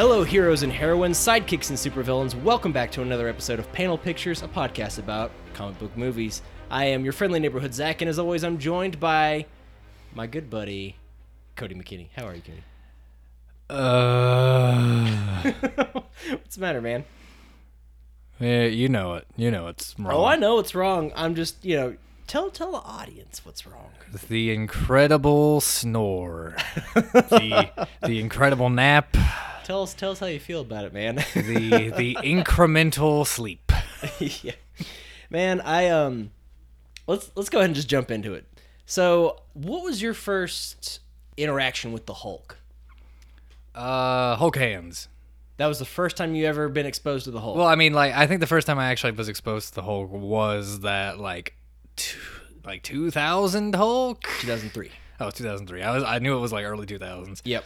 Hello, heroes and heroines, sidekicks and supervillains. Welcome back to another episode of Panel Pictures, a podcast about comic book movies. I am your friendly neighborhood Zach, and as always, I'm joined by my good buddy, Cody McKinney. How are you, Cody? What's the matter, man? Yeah, you know it. You know it's wrong. Oh, I know it's wrong. I'm just, you know, tell the audience what's wrong. The incredible snore. the incredible nap. Tell us how you feel about it, man. the incremental sleep. Yeah. Man, I let's go ahead and just jump into it. So, what was your first interaction with the Hulk? Hulk hands. That was the first time you ever been exposed to the Hulk? Well, I mean, like, I think the first time I actually was exposed to the Hulk was that, like, 2000 Hulk? 2003. Oh, 2003. I knew it was, like, early 2000s. Yep.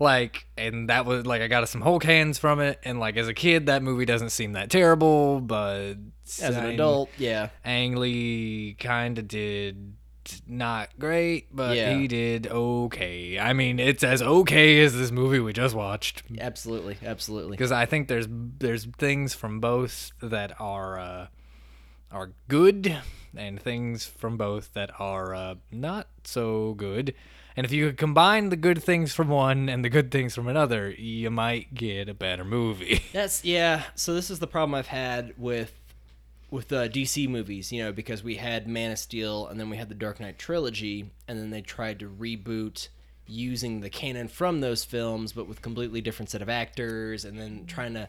Like, and that was, like, I got some Hulk hands from it, and, like, as a kid, that movie doesn't seem that terrible, but... As an adult, yeah. Ang Lee kind of did not great, but yeah. He did okay. I mean, it's as okay as this movie we just watched. Absolutely, absolutely. Because I think there's things from both that are good, and things from both that are not so good. And if you combine the good things from one and the good things from another, you might get a better movie. Yeah. So this is the problem I've had with DC movies, you know, because we had Man of Steel, and then we had the Dark Knight trilogy, and then they tried to reboot using the canon from those films, but with completely different set of actors, and then trying to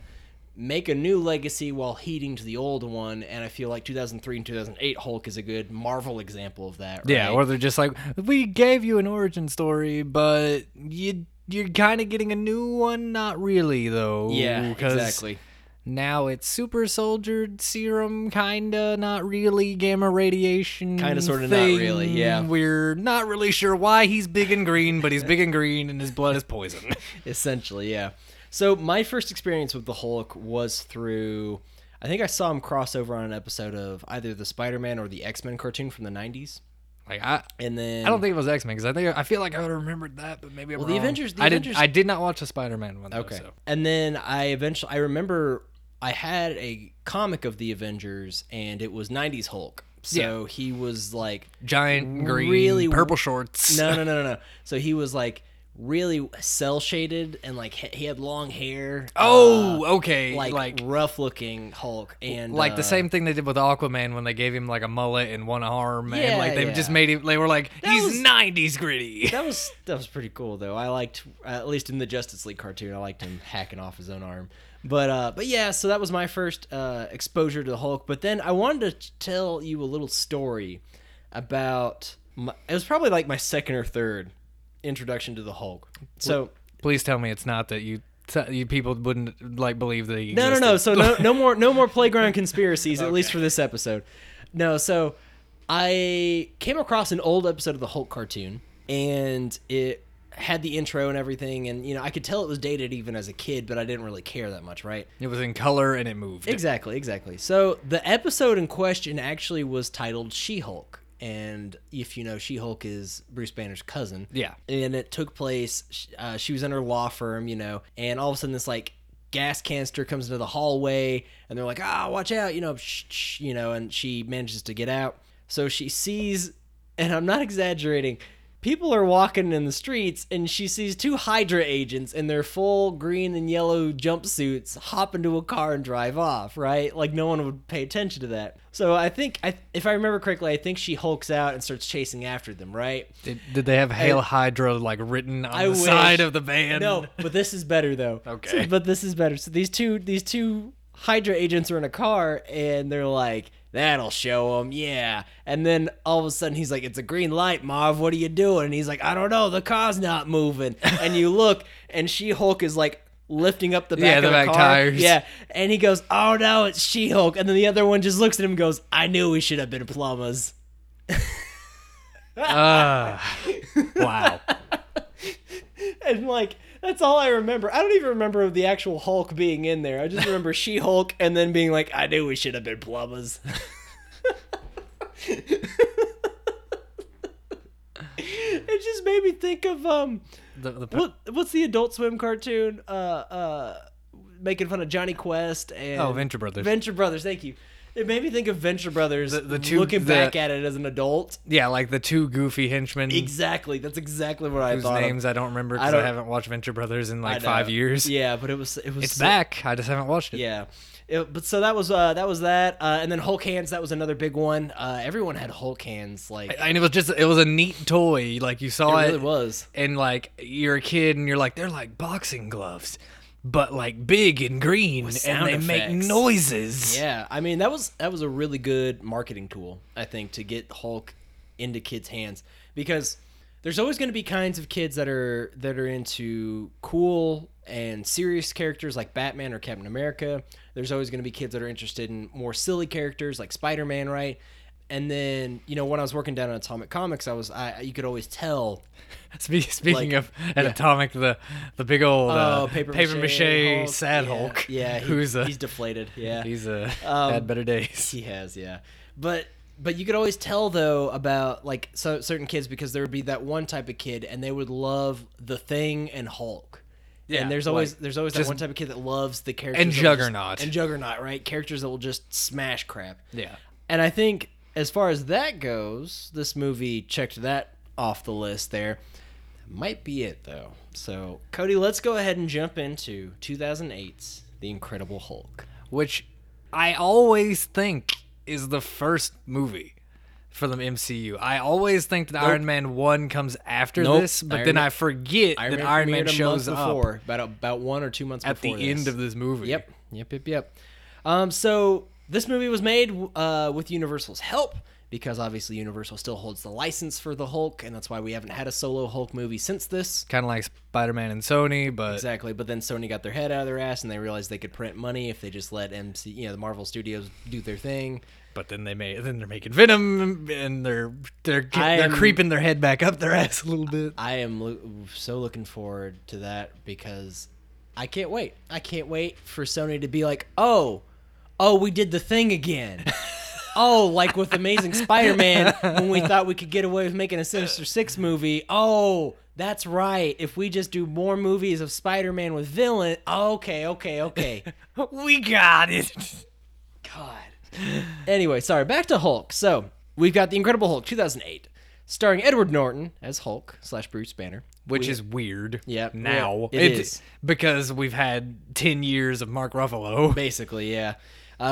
make a new legacy while heeding to the old one, and I feel like 2003 and 2008 Hulk is a good Marvel example of that, right? Yeah, or they're just like, we gave you an origin story, but you're kind of getting a new one, not really, though. Yeah, exactly. Now it's super soldiered serum, kinda, not really, gamma radiation. Kinda, sorta, not really, yeah. We're not really sure why he's big and green, but he's big and green, and his blood is poison. Essentially, yeah. So my first experience with the Hulk was through, I think I saw him crossover on an episode of either the Spider-Man or the X-Men cartoon from the 90s. Like I don't think it was X-Men, because I feel like I would have remembered that, but maybe I'm wrong. I did not watch the Spider-Man one, though. Okay. So. And then I remember I had a comic of the Avengers, and it was 90s Hulk. So yeah. He was like... Giant, green, really purple shorts. No. So he was like... really cel-shaded, and like he had long hair. Okay, like rough looking Hulk, and like the same thing they did with Aquaman when they gave him like a mullet and one arm, and like they just made him, they were like, he's 90s gritty. That was pretty cool, though. I liked, at least in the Justice League cartoon, I liked him hacking off his own arm. But yeah, so that was my first exposure to the Hulk. But then I wanted to tell you a little story about it was probably like my second or third introduction to the Hulk. So please tell me it's not that you people wouldn't like believe that he existed. No. So no more playground conspiracies, okay. At least for this episode. No. So I came across an old episode of the Hulk cartoon, and it had the intro and everything, and you know I could tell it was dated even as a kid, but I didn't really care that much, right? It was in color and it moved. Exactly. So the episode in question actually was titled She-Hulk. And if you know, She-Hulk is Bruce Banner's cousin. Yeah. And it took place, she was in her law firm, you know, and all of a sudden this, like, gas canister comes into the hallway, and they're like, watch out, you know, you know, and she manages to get out. So she sees, and I'm not exaggerating, people are walking in the streets, and she sees two Hydra agents in their full green and yellow jumpsuits hop into a car and drive off, right? Like, no one would pay attention to that. So I think, if I remember correctly, I think she hulks out and starts chasing after them, right? Did they have Hail Hydra, like, written on the side of the van? No, but this is better, though. Okay. So these two Hydra agents are in a car, and they're like... That'll show him, yeah. And then all of a sudden he's like, it's a green light, Marv, what are you doing? And he's like, I don't know, the car's not moving. And you look, and She-Hulk is like lifting up the back of the back car. Tires. Yeah, and he goes, oh no, it's She-Hulk. And then the other one just looks at him and goes, I knew we should have been plumbers. Wow. And like... That's all I remember. I don't even remember the actual Hulk being in there. I just remember She-Hulk and then being like, I knew we should have been plumbers. It just made me think of What's the Adult Swim cartoon? Making fun of Johnny Quest and Venture Brothers. Venture Brothers, thank you. It made me think of Venture Brothers, looking back at it as an adult. Yeah, like the two goofy henchmen. Exactly. That's exactly what I thought. Whose names I don't remember because I haven't watched Venture Brothers in like 5 years. Yeah, but it was. It's back. I just haven't watched it. Yeah. But so that was that. And then Hulk hands. That was another big one. Everyone had Hulk hands. And it was a neat toy. Like you saw it. It really was. And like you're a kid and you're like, they're like boxing gloves. But like big and green, and they make noises. Yeah, I mean that was a really good marketing tool, I think, to get Hulk into kids' hands, because there's always going to be kinds of kids that are into cool and serious characters like Batman or Captain America. There's always going to be kids that are interested in more silly characters like Spider-Man, right? And then, you know, when I was working down at Atomic Comics, you could always tell. Speaking of at Atomic, the big old paper mache Hulk, sad Hulk. Yeah, he's deflated. Yeah, he's had better days. He has, yeah. But you could always tell though about like certain kids, because there would be that one type of kid and they would love The Thing and Hulk. Yeah, and there's always that one type of kid that loves the characters and Juggernaut and Juggernaut, right? Characters that will just smash crap. Yeah, and I think, as far as that goes, this movie checked that off the list there. Might be it, though. So, Cody, let's go ahead and jump into 2008's The Incredible Hulk. Which I always think is the first movie for the MCU. I always think that Iron Man 1 comes after this, but I forget that Iron Man shows up about 1 or 2 months before at the end of this movie. Yep. So... this movie was made with Universal's help, because obviously Universal still holds the license for the Hulk, and that's why we haven't had a solo Hulk movie since this. Kind of like Spider-Man and Sony, but... exactly, but then Sony got their head out of their ass, and they realized they could print money if they just let the Marvel Studios do their thing. But then they're making Venom, and they're creeping their head back up their ass a little bit. I am so looking forward to that, because I can't wait. I can't wait for Sony to be like, oh, we did The Thing again. Oh, like with Amazing Spider-Man, when we thought we could get away with making a Sinister Six movie. Oh, that's right. If we just do more movies of Spider-Man with villain. Okay. We got it. God. Anyway, sorry. Back to Hulk. So we've got The Incredible Hulk, 2008, starring Edward Norton as Hulk / Bruce Banner. Which is weird. Yeah. Now. It is. Because we've had 10 years of Mark Ruffalo. Basically, yeah.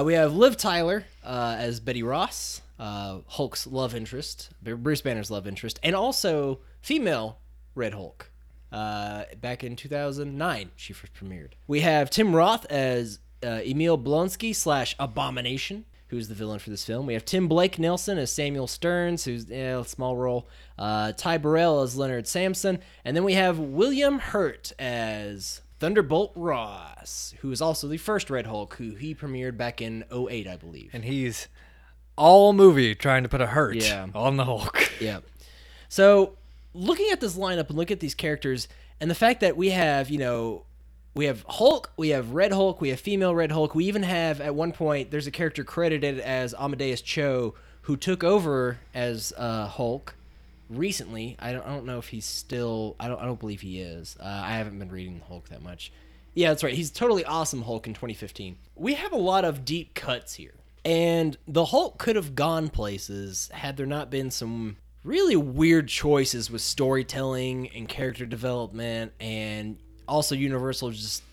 We have Liv Tyler as Betty Ross, Hulk's love interest, Bruce Banner's love interest, and also female Red Hulk. Back in 2009, she first premiered. We have Tim Roth as Emil Blonsky / Abomination, who's the villain for this film. We have Tim Blake Nelson as Samuel Stearns, who's a small role. Ty Burrell as Leonard Sampson. And then we have William Hurt as... Thunderbolt Ross, who is also the first Red Hulk, who he premiered back in 2008, I believe. And he's all movie trying to put a hurt on the Hulk. Yeah. So looking at this lineup and look at these characters and the fact that we have, you know, we have Hulk, we have Red Hulk, we have female Red Hulk. We even have, at one point, there's a character credited as Amadeus Cho, who took over as Hulk. Recently, I don't know if he's still. I don't believe he is. I haven't been reading Hulk that much. Yeah, that's right. He's Totally Awesome Hulk in 2015. We have a lot of deep cuts here, and the Hulk could have gone places had there not been some really weird choices with storytelling and character development, and also Universal just,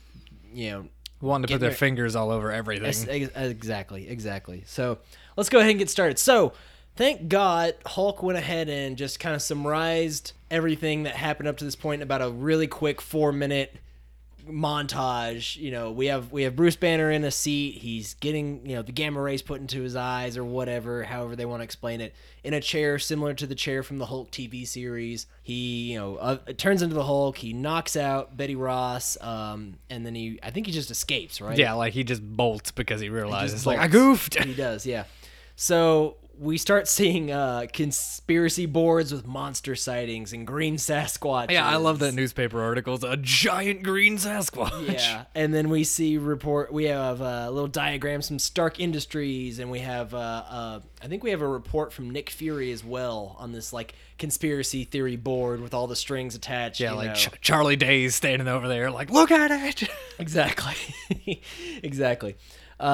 you know, wanted to put their fingers all over everything. Exactly. So let's go ahead and get started. So. Thank God Hulk went ahead and just kind of summarized everything that happened up to this point in about a really quick 4-minute montage. You know, we have Bruce Banner in a seat. He's getting, you know, the gamma rays put into his eyes or whatever, however they want to explain it, in a chair similar to the chair from the Hulk TV series. He, you know, turns into the Hulk. He knocks out Betty Ross, and then I think he just escapes, right? Yeah, like he just bolts because he realizes, like, I goofed. He does, yeah. So we start seeing conspiracy boards with monster sightings and green Sasquatches. Yeah, I love that newspaper article. It's a giant green Sasquatch. Yeah, and then we see report. We have little diagrams from Stark Industries, and we have I think we have a report from Nick Fury as well on this like conspiracy theory board with all the strings attached. Yeah, like Charlie Day's standing over there, like look at it. Exactly, exactly.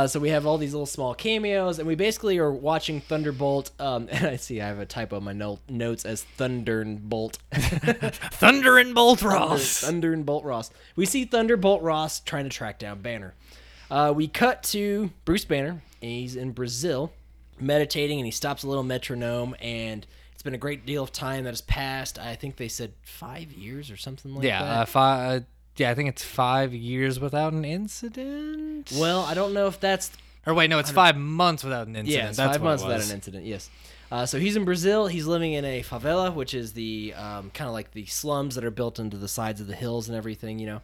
So we have all these little small cameos, and we basically are watching Thunderbolt. And I see I have a typo in my notes as Thunderbolt. Thunderbolt Ross. Thunderbolt Ross. We see Thunderbolt Ross trying to track down Banner. We cut to Bruce Banner, and he's in Brazil meditating, and he stops a little metronome, and it's been a great deal of time that has passed. I think they said 5 years or something like that. Yeah, five... Yeah, I think it's 5 years without an incident. Well, I don't know if that's... Or wait, no, it's 5 months without an incident. Yeah, it's that's 5 months without an incident, yes. So he's in Brazil. He's living in a favela, which is the kind of like the slums that are built into the sides of the hills and everything, you know.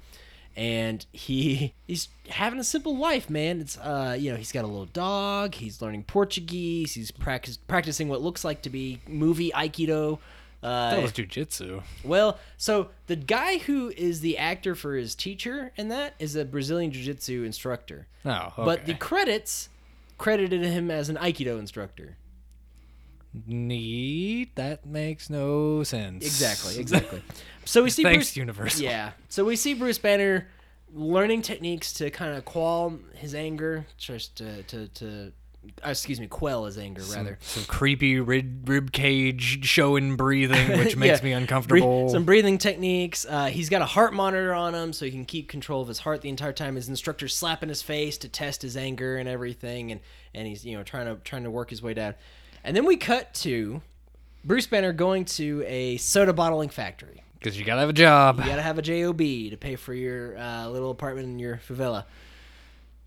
And he's having a simple life, man. It's you know, he's got a little dog. He's learning Portuguese. He's practicing what looks like to be movie Aikido. That was jiu-jitsu. Well, so the guy who is the actor for his teacher in that is a Brazilian jiu-jitsu instructor. Oh, okay. But the credits credited him as an Aikido instructor. Neat. That makes no sense. Exactly, exactly. So we see Thanks, Bruce, Universal. Yeah. So we see Bruce Banner learning techniques to kind of quell his anger, just to excuse me, quell his anger, rather. Some creepy rib cage showing breathing, which makes me uncomfortable. Some breathing techniques. He's got a heart monitor on him, so he can keep control of his heart the entire time. His instructor's slapping his face to test his anger and everything, and he's, you know, trying to work his way down. And then we cut to Bruce Banner going to a soda bottling factory. Because you gotta have a job. You gotta have a J-O-B to pay for your little apartment in your favela.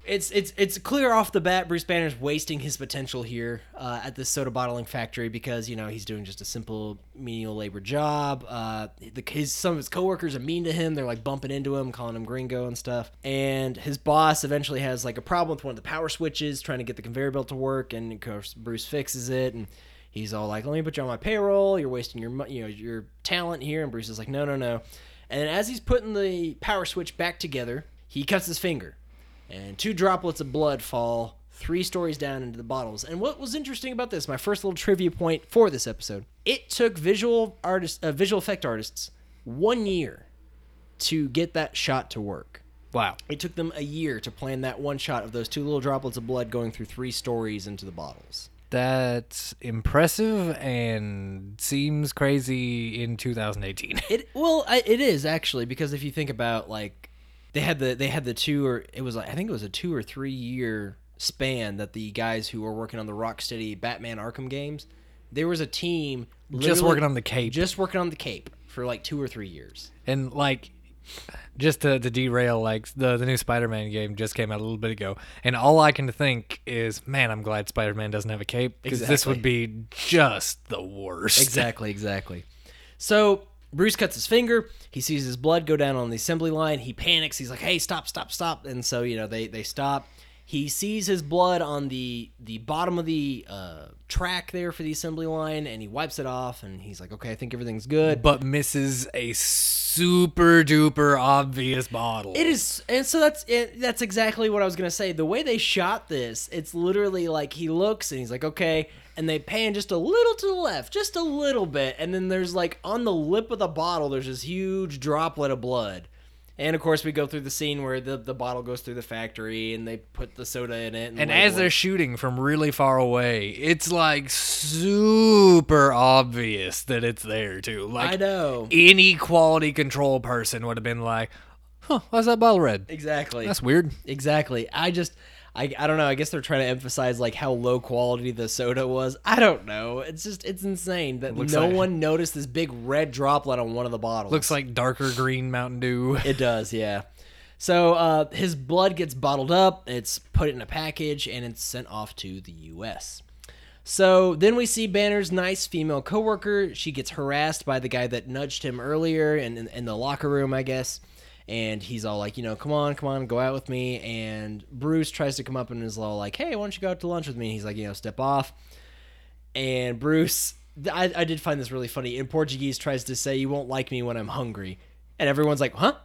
It's clear off the bat Bruce Banner's wasting his potential here at this soda bottling factory because, you know, he's doing just a simple menial labor job. Some of his coworkers are mean to him. They're, like, bumping into him, calling him gringo and stuff. And his boss eventually has, like, a problem with one of the power switches, trying to get the conveyor belt to work, and, of course, Bruce fixes it, and he's all like, let me put you on my payroll. You're wasting your talent here. And Bruce is like, no, no, no. And as he's putting the power switch back together, he cuts his finger. And 2 droplets of blood fall 3 stories down into the bottles. And what was interesting about this, my first little trivia point for this episode, it took visual effect artists 1 year to get that shot to work. Wow. It took them a year to plan that one shot of those 2 little droplets of blood going through 3 stories into the bottles. That's impressive and seems crazy in 2018. It is, actually, because if you think about, like, They had the 2 or 3 year span that the guys who were working on the Rocksteady Batman Arkham games, there was a team just working on the cape for like 2 or 3 years. And like, just to derail, like the new Spider-Man game just came out a little bit ago, and all I can think is, man, I'm glad Spider-Man doesn't have a cape because this would be just the worst. Exactly. So Bruce cuts his finger. He sees his blood go down on the assembly line. He panics. He's like, hey, stop. And so, you know, they stop. He sees his blood on the bottom of the track there for the assembly line, and he wipes it off, and he's like, okay, I think everything's good. But misses a super-duper obvious bottle. It is, and so that's exactly what I was going to say. The way they shot this, it's literally like he looks, and he's like, okay, and they pan just a little to the left, just a little bit, and then there's like, on the lip of the bottle, there's this huge droplet of blood. And, of course, we go through the scene where the bottle goes through the factory and they put the soda in it. And as they're shooting from really far away, it's, like, super obvious that it's there, too. Like, I know. Any quality control person would have been like, huh, why's that bottle red? Exactly. That's weird. Exactly. I don't know. I guess they're trying to emphasize, like, how low quality the soda was. I don't know. It's just, it's insane that no one noticed this big red droplet on one of the bottles. Looks like darker green Mountain Dew. It does, yeah. So his blood gets bottled up, it's put in a package, and it's sent off to the U.S. So then we see Banner's nice female coworker. She gets harassed by the guy that nudged him earlier in the locker room, I guess. And he's all like, you know, come on, go out with me. And Bruce tries to come up and is all like, hey, why don't you go out to lunch with me? And he's like, you know, step off. And Bruce, I did find this really funny. In Portuguese, tries to say, "You won't like me when I'm hungry." And everyone's like, "Huh?"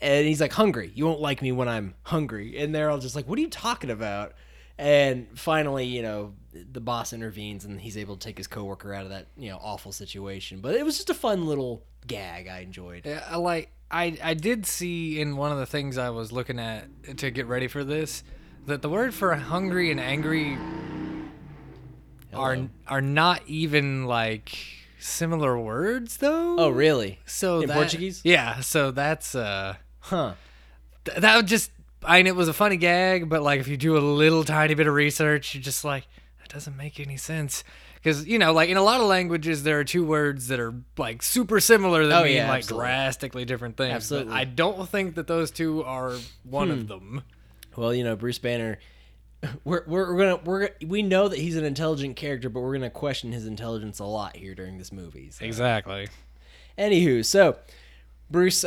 And he's like, "Hungry. You won't like me when I'm hungry." And they're all just like, "What are you talking about?" And finally, you know, the boss intervenes and he's able to take his coworker out of that, you know, awful situation. But it was just a fun little gag I enjoyed. I did see in one of the things I was looking at to get ready for this that the word for hungry and angry are not even like similar words though. Oh, really? So in Portuguese? Yeah. So that's that would just. I mean, it was a funny gag, but like if you do a little tiny bit of research, you're just like, that doesn't make any sense. Because, you know, like in a lot of languages, there are two words that are like super similar that mean like absolutely. Drastically different things. Absolutely. But I don't think that those two are one of them. Well, you know, Bruce Banner, we know that he's an intelligent character, but we're gonna question his intelligence a lot here during this movie. So. Exactly. Anywho, so. Bruce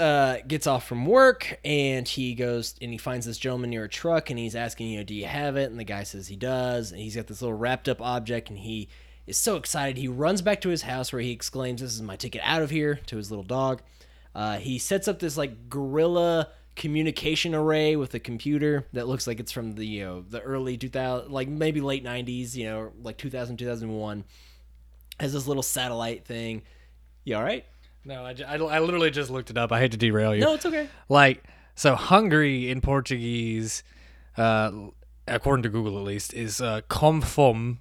gets off from work and he goes and he finds this gentleman near a truck and he's asking, you know, do you have it? And the guy says he does. And he's got this little wrapped up object and he is so excited. He runs back to his house where he exclaims, this is my ticket out of here, to his little dog. He sets up this like guerrilla communication array with a computer that looks like it's from the, you know, the early 2000, like maybe late 90s, you know, like 2000, 2001. Has this little satellite thing. You all right? No, I literally just looked it up. I hate to derail you. No, it's okay. Like, so hungry in Portuguese, according to Google at least, is com fome.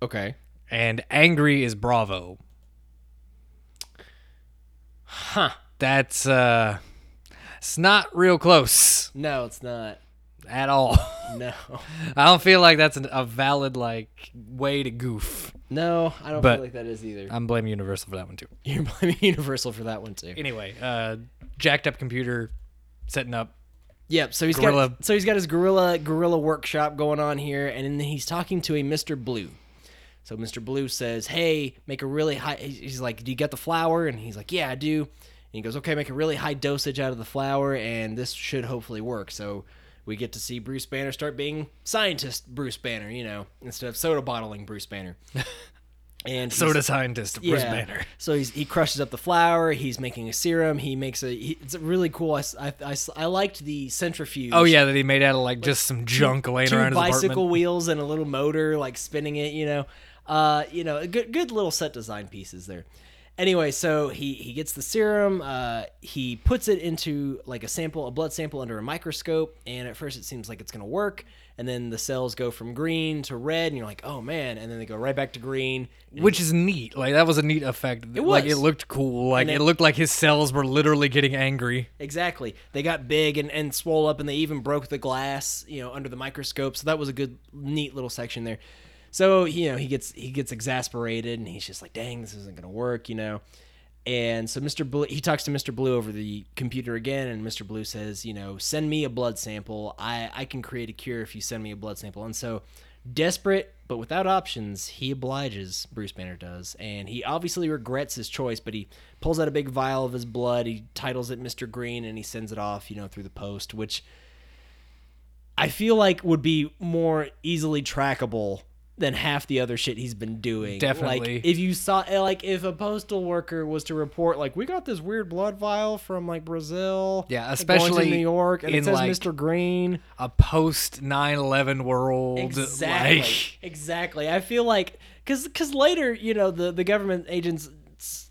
Okay. And angry is bravo. Huh. That's, it's not real close. No, it's not. At all. No. I don't feel like that's a valid, like, way to goof. No, I don't feel like that is either. I'm blaming Universal for that one, too. You're blaming Universal for that one, too. Anyway, jacked up computer, setting up. Yep, so he's gorilla. Got his gorilla workshop going on here, and then he's talking to a Mr. Blue. So Mr. Blue says, hey, make a really high... He's like, do you get the flour? And he's like, yeah, I do. And he goes, okay, make a really high dosage out of the flour, and this should hopefully work. So... we get to see Bruce Banner start being scientist Bruce Banner, you know, instead of soda bottling Bruce Banner. And soda scientist Bruce Banner. So he crushes up the flour. He's making a serum. He makes it's a really cool. I liked the centrifuge. Oh yeah, that he made out of like just some junk laying around his apartment. Two bicycle wheels and a little motor, like spinning it. You know, good little set design pieces there. Anyway, so he gets the serum, he puts it into like a blood sample under a microscope, and at first it seems like it's going to work, and then the cells go from green to red, and you're like, oh man, and then they go right back to green. Which is neat, like that was a neat effect. It was. Like it looked cool, like it looked like his cells were literally getting angry. Exactly, they got big and swole up, and they even broke the glass, you know, under the microscope, so that was a good, neat little section there. So, you know, he gets exasperated and he's just like, dang, this isn't going to work, you know. And so Mr. Blue, he talks to Mr. Blue over the computer again, and Mr. Blue says, you know, send me a blood sample. I can create a cure if you send me a blood sample. And so desperate but without options, he obliges, Bruce Banner does. And he obviously regrets his choice, but he pulls out a big vial of his blood. He titles it Mr. Green and he sends it off, you know, through the post, which I feel like would be more easily trackable than half the other shit he's been doing. Definitely. Like, if you saw, like, if a postal worker was to report, like, we got this weird blood vial from, like, Brazil. Yeah, especially going to New York, and it says like, Mr. Green. A post-9/11 world. Exactly. Like. Exactly. I feel like, because later, you know, the government agents,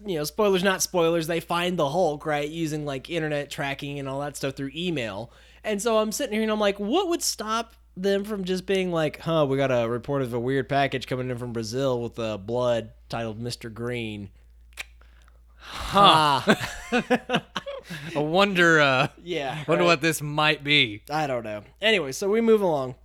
you know, spoilers not spoilers, they find the Hulk, right, using, like, internet tracking and all that stuff through email. And so I'm sitting here, and I'm like, what would stop them from just being like, huh, we got a report of a weird package coming in from Brazil with blood titled Mr. Green. Huh. I wonder wonder what this might be. I don't know. Anyway, so we move along.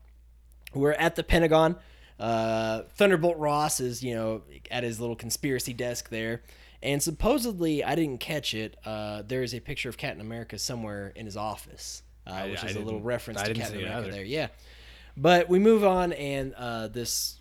We're at the Pentagon. Thunderbolt Ross is, you know, at his little conspiracy desk there. And supposedly, I didn't catch it, there is a picture of Captain America somewhere in his office, which is a little reference to Captain America there. Yeah. But we move on, and this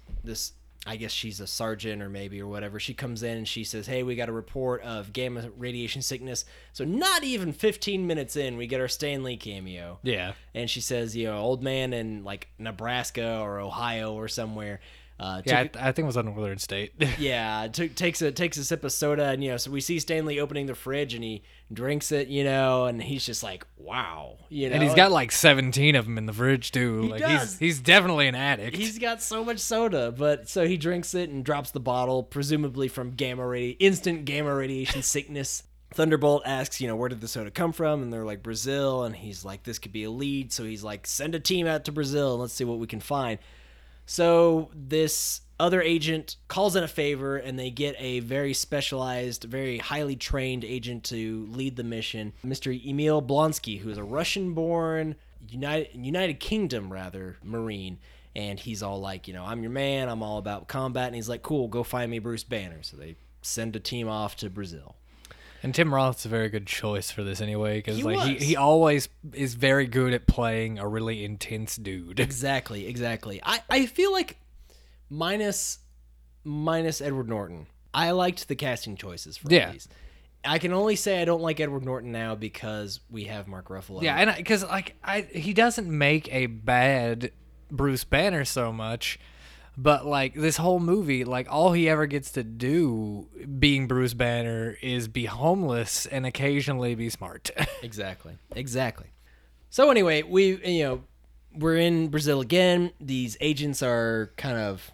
I guess she's a sergeant or whatever. She comes in and she says, hey, we got a report of gamma radiation sickness. So not even 15 minutes in, we get our Stan Lee cameo. Yeah. And she says, you know, old man in like Nebraska or Ohio or somewhere I think it was on Northern State. Yeah, takes a sip of soda, and so we see Stan Lee opening the fridge, and he drinks it, and he's just like, wow, And he's got like 17 of them in the fridge too. He's definitely an addict. He's got so much soda, but so he drinks it and drops the bottle, presumably from instant gamma radiation sickness. Thunderbolt asks, where did the soda come from? And they're like, Brazil. And he's like, this could be a lead. So he's like, send a team out to Brazil and let's see what we can find. So this other agent calls in a favor, and they get a very specialized, very highly trained agent to lead the mission, Mr. Emil Blonsky, who is a Russian-born, United Kingdom, rather, Marine. And he's all like, I'm your man. I'm all about combat. And he's like, cool, go find me Bruce Banner. So they send a team off to Brazil. And Tim Roth's a very good choice for this anyway, because he always is very good at playing a really intense dude. Exactly. I feel like minus Edward Norton, I liked the casting choices for these. I can only say I don't like Edward Norton now because we have Mark Ruffalo. Yeah, and because he doesn't make a bad Bruce Banner so much. But, this whole movie, all he ever gets to do being Bruce Banner is be homeless and occasionally be smart. Exactly. So, anyway, we're in Brazil again. These agents are kind of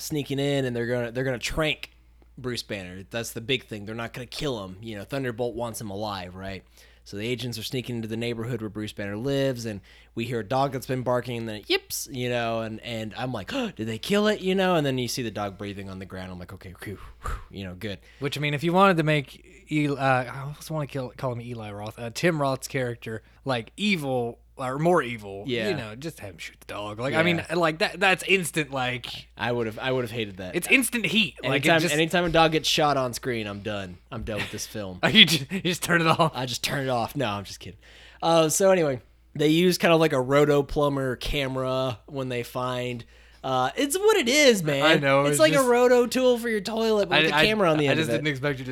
sneaking in, and they're gonna trank Bruce Banner. That's the big thing. They're not going to kill him. Thunderbolt wants him alive, right? So the agents are sneaking into the neighborhood where Bruce Banner lives, and we hear a dog that's been barking, and then it yips, and I'm like, oh, did they kill it, And then you see the dog breathing on the ground. I'm like, okay, good. Which, if you wanted to make I almost want to call him Eli Roth, Tim Roth's character, evil or more evil, just have him shoot the dog. That's instant, I would have hated that. It's instant heat. Anytime a dog gets shot on screen, I'm done. I'm done with this film. You just turn it off? I just turn it off. No, I'm just kidding. So anyway, they use kind of like a roto-plumber camera when they find... it's what it is, man. I know. It's like a roto tool for your toilet, but with a camera on the end of it. I just didn't expect you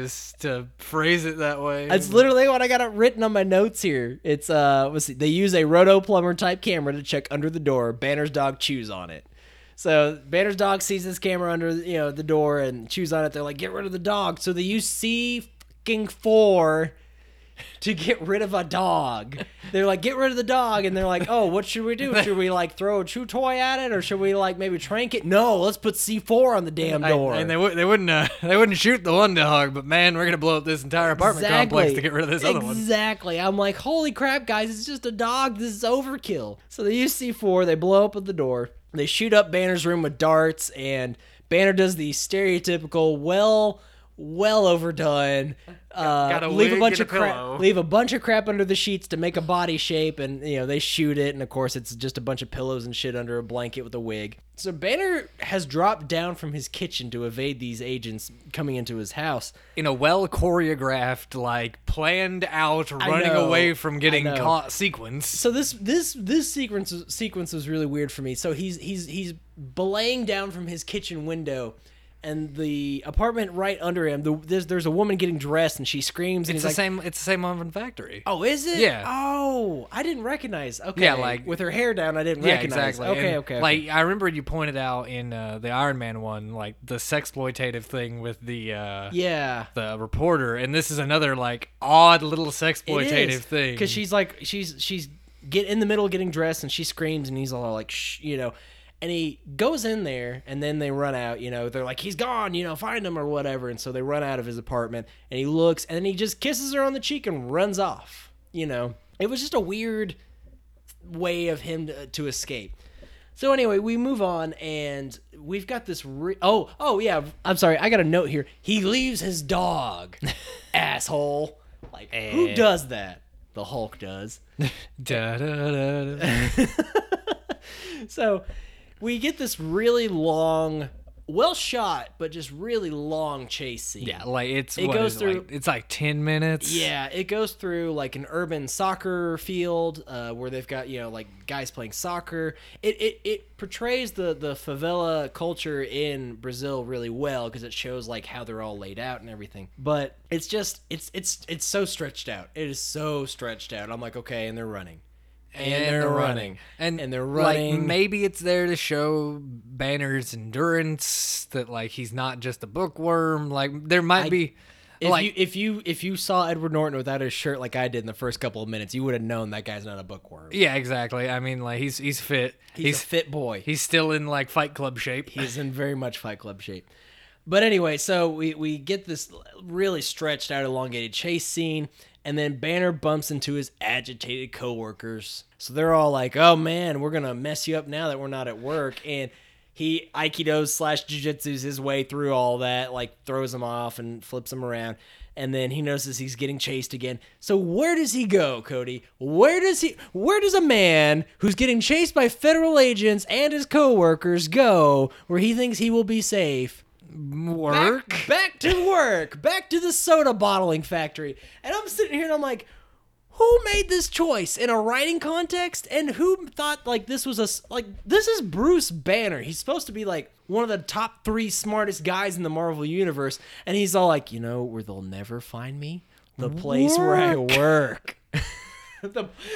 to phrase it that way. That's literally what I got it written on my notes here. It's they use a roto plumber type camera to check under the door. Banner's dog chews on it. So Banner's dog sees this camera under the door and chews on it. They're like, get rid of the dog. So they use C4 to get rid of a dog. They're like, get rid of the dog, and they're like, oh, what should we do? Should we throw a chew toy at it, or should we maybe trank it? No, let's put C4 on the damn door. And they wouldn't shoot the one dog, but man, we're gonna blow up this entire apartment complex to get rid of this other one. Exactly. I'm like, holy crap, guys, it's just a dog. This is overkill. So they use C4. They blow up at the door. They shoot up Banner's room with darts, and Banner does the stereotypical well overdone. Leave a bunch of crap under the sheets to make a body shape, and they shoot it, and of course it's just a bunch of pillows and shit under a blanket with a wig. So Banner has dropped down from his kitchen to evade these agents coming into his house in a well choreographed, planned out running away from getting caught sequence. So this sequence was really weird for me. So he's belaying down from his kitchen window. And the apartment right under him, there's a woman getting dressed, and she screams. And it's the same one from Factory. Oh, is it? Yeah. Oh, I didn't recognize. Okay. Yeah, with her hair down, I didn't recognize. Yeah, exactly. Okay. I remember you pointed out in the Iron Man one, the sexploitative thing with the the reporter, and this is another odd little sexploitative thing because she's get in the middle of getting dressed, and she screams, and he's all like, shh, And he goes in there, and then they run out, They're like, he's gone, find him or whatever. And so they run out of his apartment, and he looks, and then he just kisses her on the cheek and runs off, It was just a weird way of him to escape. So anyway, we move on, and we've got this... I'm sorry, I got a note here. He leaves his dog, asshole. Who does that? The Hulk does. Da, da, da, da. So... we get this really long, well shot, but just really long chase scene. Yeah, it's 10 minutes. Yeah, it goes through an urban soccer field where they've got, guys playing soccer. It portrays the favela culture in Brazil really well because it shows how they're all laid out and everything. But it's just, it's so stretched out. It is so stretched out. I'm like, okay, and they're running. And they're running. And they're running. Like, maybe it's there to show Banner's endurance, that like he's not just a bookworm. Like there might be. If you saw Edward Norton without his shirt like I did in the first couple of minutes, you would have known that guy's not a bookworm. Yeah, exactly. I mean, like he's fit. He's a fit boy. He's still in like Fight Club shape. He's in very much Fight Club shape. But anyway, so we get this really stretched out, elongated chase scene, and then Banner bumps into his agitated coworkers. So they're all like, "Oh man, we're gonna mess you up now that we're not at work." And he Aikido/Jiu-Jitsu's his way through all that, like throws him off and flips him around. And then he notices he's getting chased again. So where does he go, Cody? Where does a man who's getting chased by federal agents and his coworkers go where he thinks he will be safe? Work. Back to work. Back to the soda bottling factory. And I'm sitting here and I'm like, who made this choice in a writing context? And who thought like this was this is Bruce Banner. He's supposed to be like one of the top 3 smartest guys in the Marvel universe. And he's all like, you know where they'll never find me? The place where I work.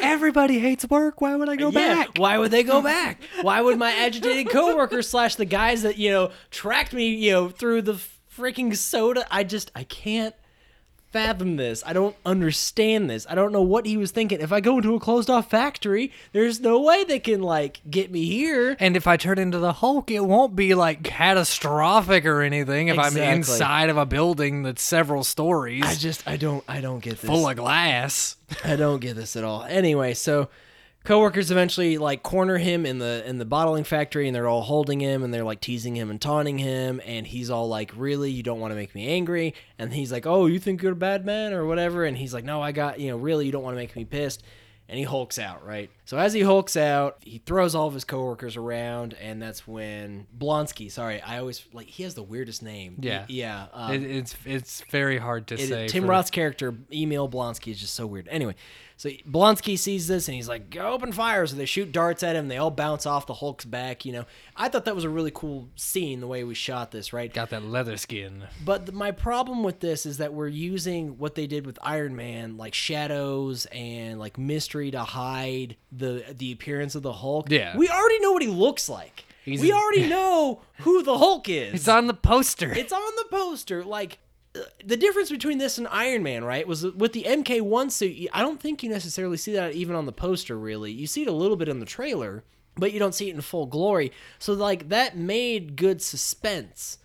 Everybody hates work. Why would I go back? Why would they go back? Why would my agitated coworkers / the guys that, tracked me, through the freaking soda? I can't fathom this. I don't understand this. I don't know what he was thinking. If I go into a closed off factory, there's no way they can get me here. And if I turn into the Hulk, it won't be catastrophic or anything. If exactly. I'm inside of a building that's several stories. I don't get this. Full of glass. I don't get this at all. Anyway, so coworkers eventually corner him in the bottling factory, and they're all holding him and they're teasing him and taunting him, and he's all like, really, you don't want to make me angry? And he's like, oh, you think you're a bad man or whatever? And he's like, no, I got, really, you don't want to make me pissed. And he hulks out, right? So as he hulks out, he throws all of his coworkers around, and that's when Blonsky, sorry, I always, he has the weirdest name. Yeah. Yeah. It's very hard to say. Tim Roth's character, Emil Blonsky, is just so weird. Anyway, so Blonsky sees this, and he's like, go open fire. So they shoot darts at him. They all bounce off the Hulk's back, I thought that was a really cool scene, the way we shot this, right? Got that leather skin. But my problem with this is that we're using what they did with Iron Man, shadows and, mystery to hide the appearance of the Hulk. Yeah. We already know what he looks like. We already know who the Hulk is. It's on the poster. The difference between this and Iron Man, right, was with the MK1 suit, I don't think you necessarily see that even on the poster, really. You see it a little bit in the trailer, but you don't see it in full glory. So, that made good suspense,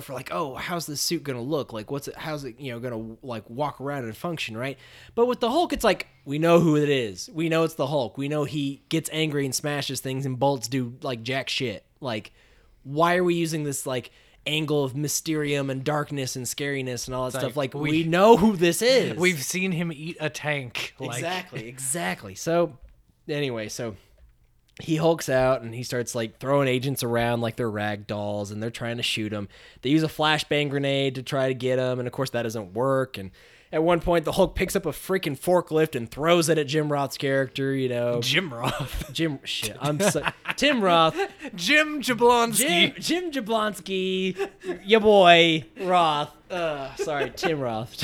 for oh, how's this suit going to look? How's it, going to, walk around and function, right? But with the Hulk, it's we know who it is. We know it's the Hulk. We know he gets angry and smashes things and bolts do, jack shit. Why are we using this, angle of mysterium and darkness and scariness and all that stuff? We know who this is. We've seen him eat a tank. Exactly. So, anyway, he hulks out and he starts throwing agents around they're rag dolls, and they're trying to shoot him. They use a flashbang grenade to try to get him, and of course that doesn't work. And at one point the Hulk picks up a freaking forklift and throws it at Jim Roth's character, Tim Roth. Jim Jablonski. Jim Jablonski. Your boy, Roth. Sorry, Tim Roth.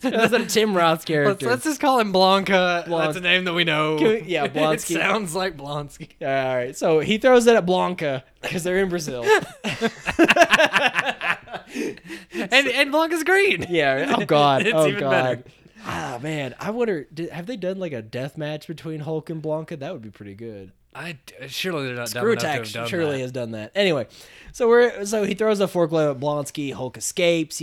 That's a Tim Roth character. Let's just call him Blanca. That's a name that we know. Blonsky. It sounds like Blonsky. All right, so he throws it at Blanca because they're in Brazil. and Blanca's green. Yeah. Oh God. It's even better. Ah man, I wonder. Have they done a death match between Hulk and Blanca? That would be pretty good. Surely they're not dumb enough to have done that. Surely has done that. Anyway, so he throws a forklift at Blonsky. Hulk escapes.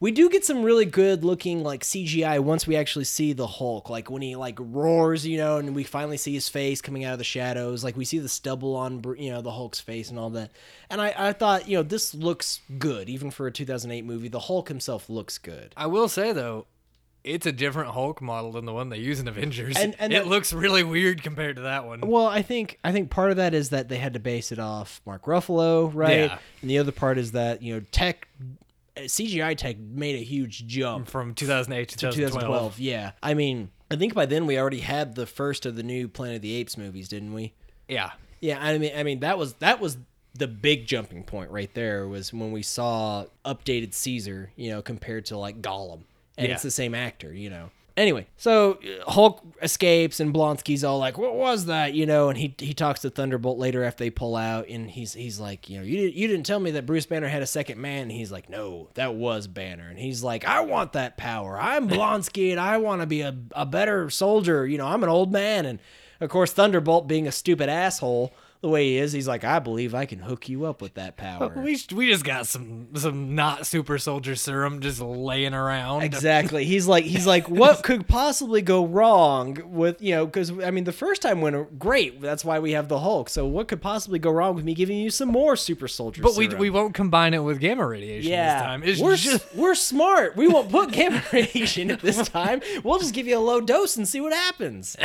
We do get some really good looking CGI once we actually see the Hulk. When he roars, and we finally see his face coming out of the shadows. We see the stubble on the Hulk's face and all that. And I thought this looks good even for a 2008 movie. The Hulk himself looks good. I will say though, it's a different Hulk model than the one they use in Avengers. And it looks really weird compared to that one. Well, I think part of that is that they had to base it off Mark Ruffalo, right? Yeah. And the other part is that, CGI tech made a huge jump. From 2008 to 2012. Yeah. I mean, I think by then we already had the first of the new Planet of the Apes movies, didn't we? Yeah. Yeah, I mean that was the big jumping point right there, was when we saw updated Caesar, compared to Gollum. And it's the same actor. Anyway, so Hulk escapes and Blonsky's all like, what was that? You know, and he talks to Thunderbolt later after they pull out, and he's like, you know, you didn't tell me that Bruce Banner had a second man. And he's like, no, that was Banner. And he's like, I want that power. I'm Blonsky and I want to be a better soldier. You know, I'm an old man. And of course, Thunderbolt, being a stupid asshole the way he is, he's like, I believe I can hook you up with that power. We just got some not super soldier serum just laying around. Exactly. He's like, what could possibly go wrong with, you know, because, I mean, the first time went great. That's why we have the Hulk. So what could possibly go wrong with me giving you some more super soldier serum? But we won't combine it with gamma radiation this time. We're smart. We won't put gamma radiation at this time. We'll just give you a low dose and see what happens.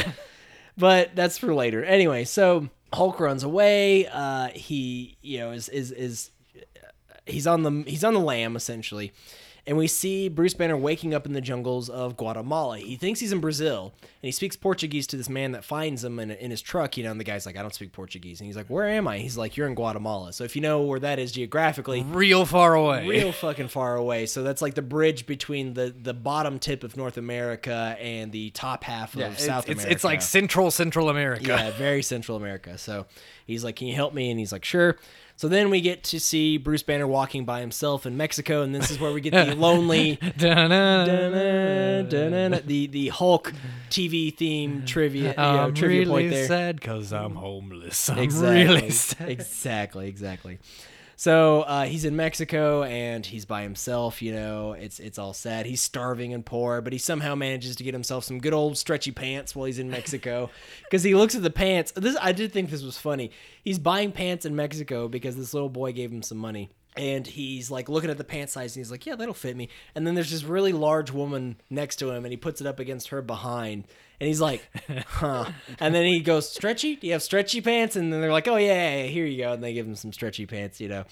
But that's for later. Anyway, so Hulk runs away. He, you know, is he's on the lam essentially, and we see Bruce Banner waking up in the jungles of Guatemala. He thinks he's in Brazil, and he speaks Portuguese to this man that finds him in his truck. You know, and the guy's like, I don't speak Portuguese, and he's like, where am I? He's like, you're in Guatemala. So if you know where that is geographically, real far away, real fucking far away. So that's like the bridge between the bottom tip of North America and the top half of South America. It's like Central America. Yeah, very Central America. So he's like, can you help me? And he's like, sure. So then we get to see Bruce Banner walking by himself in Mexico, and this is where we get the lonely, the Hulk TV theme trivia, trivia really point there. I'm really sad because I'm homeless. Exactly. So he's in Mexico and he's by himself. You know, it's all sad. He's starving and poor, but he somehow manages to get himself some good old stretchy pants while he's in Mexico, because he looks at the pants. I did think this was funny. He's buying pants in Mexico because this little boy gave him some money, and he's like looking at the pant size and he's like, yeah, that'll fit me. And then there's this really large woman next to him, and he puts it up against her behind. And he's like, huh. And then he goes, stretchy? Do you have stretchy pants? And then they're like, oh, yeah, here you go. And they give him some stretchy pants, you know.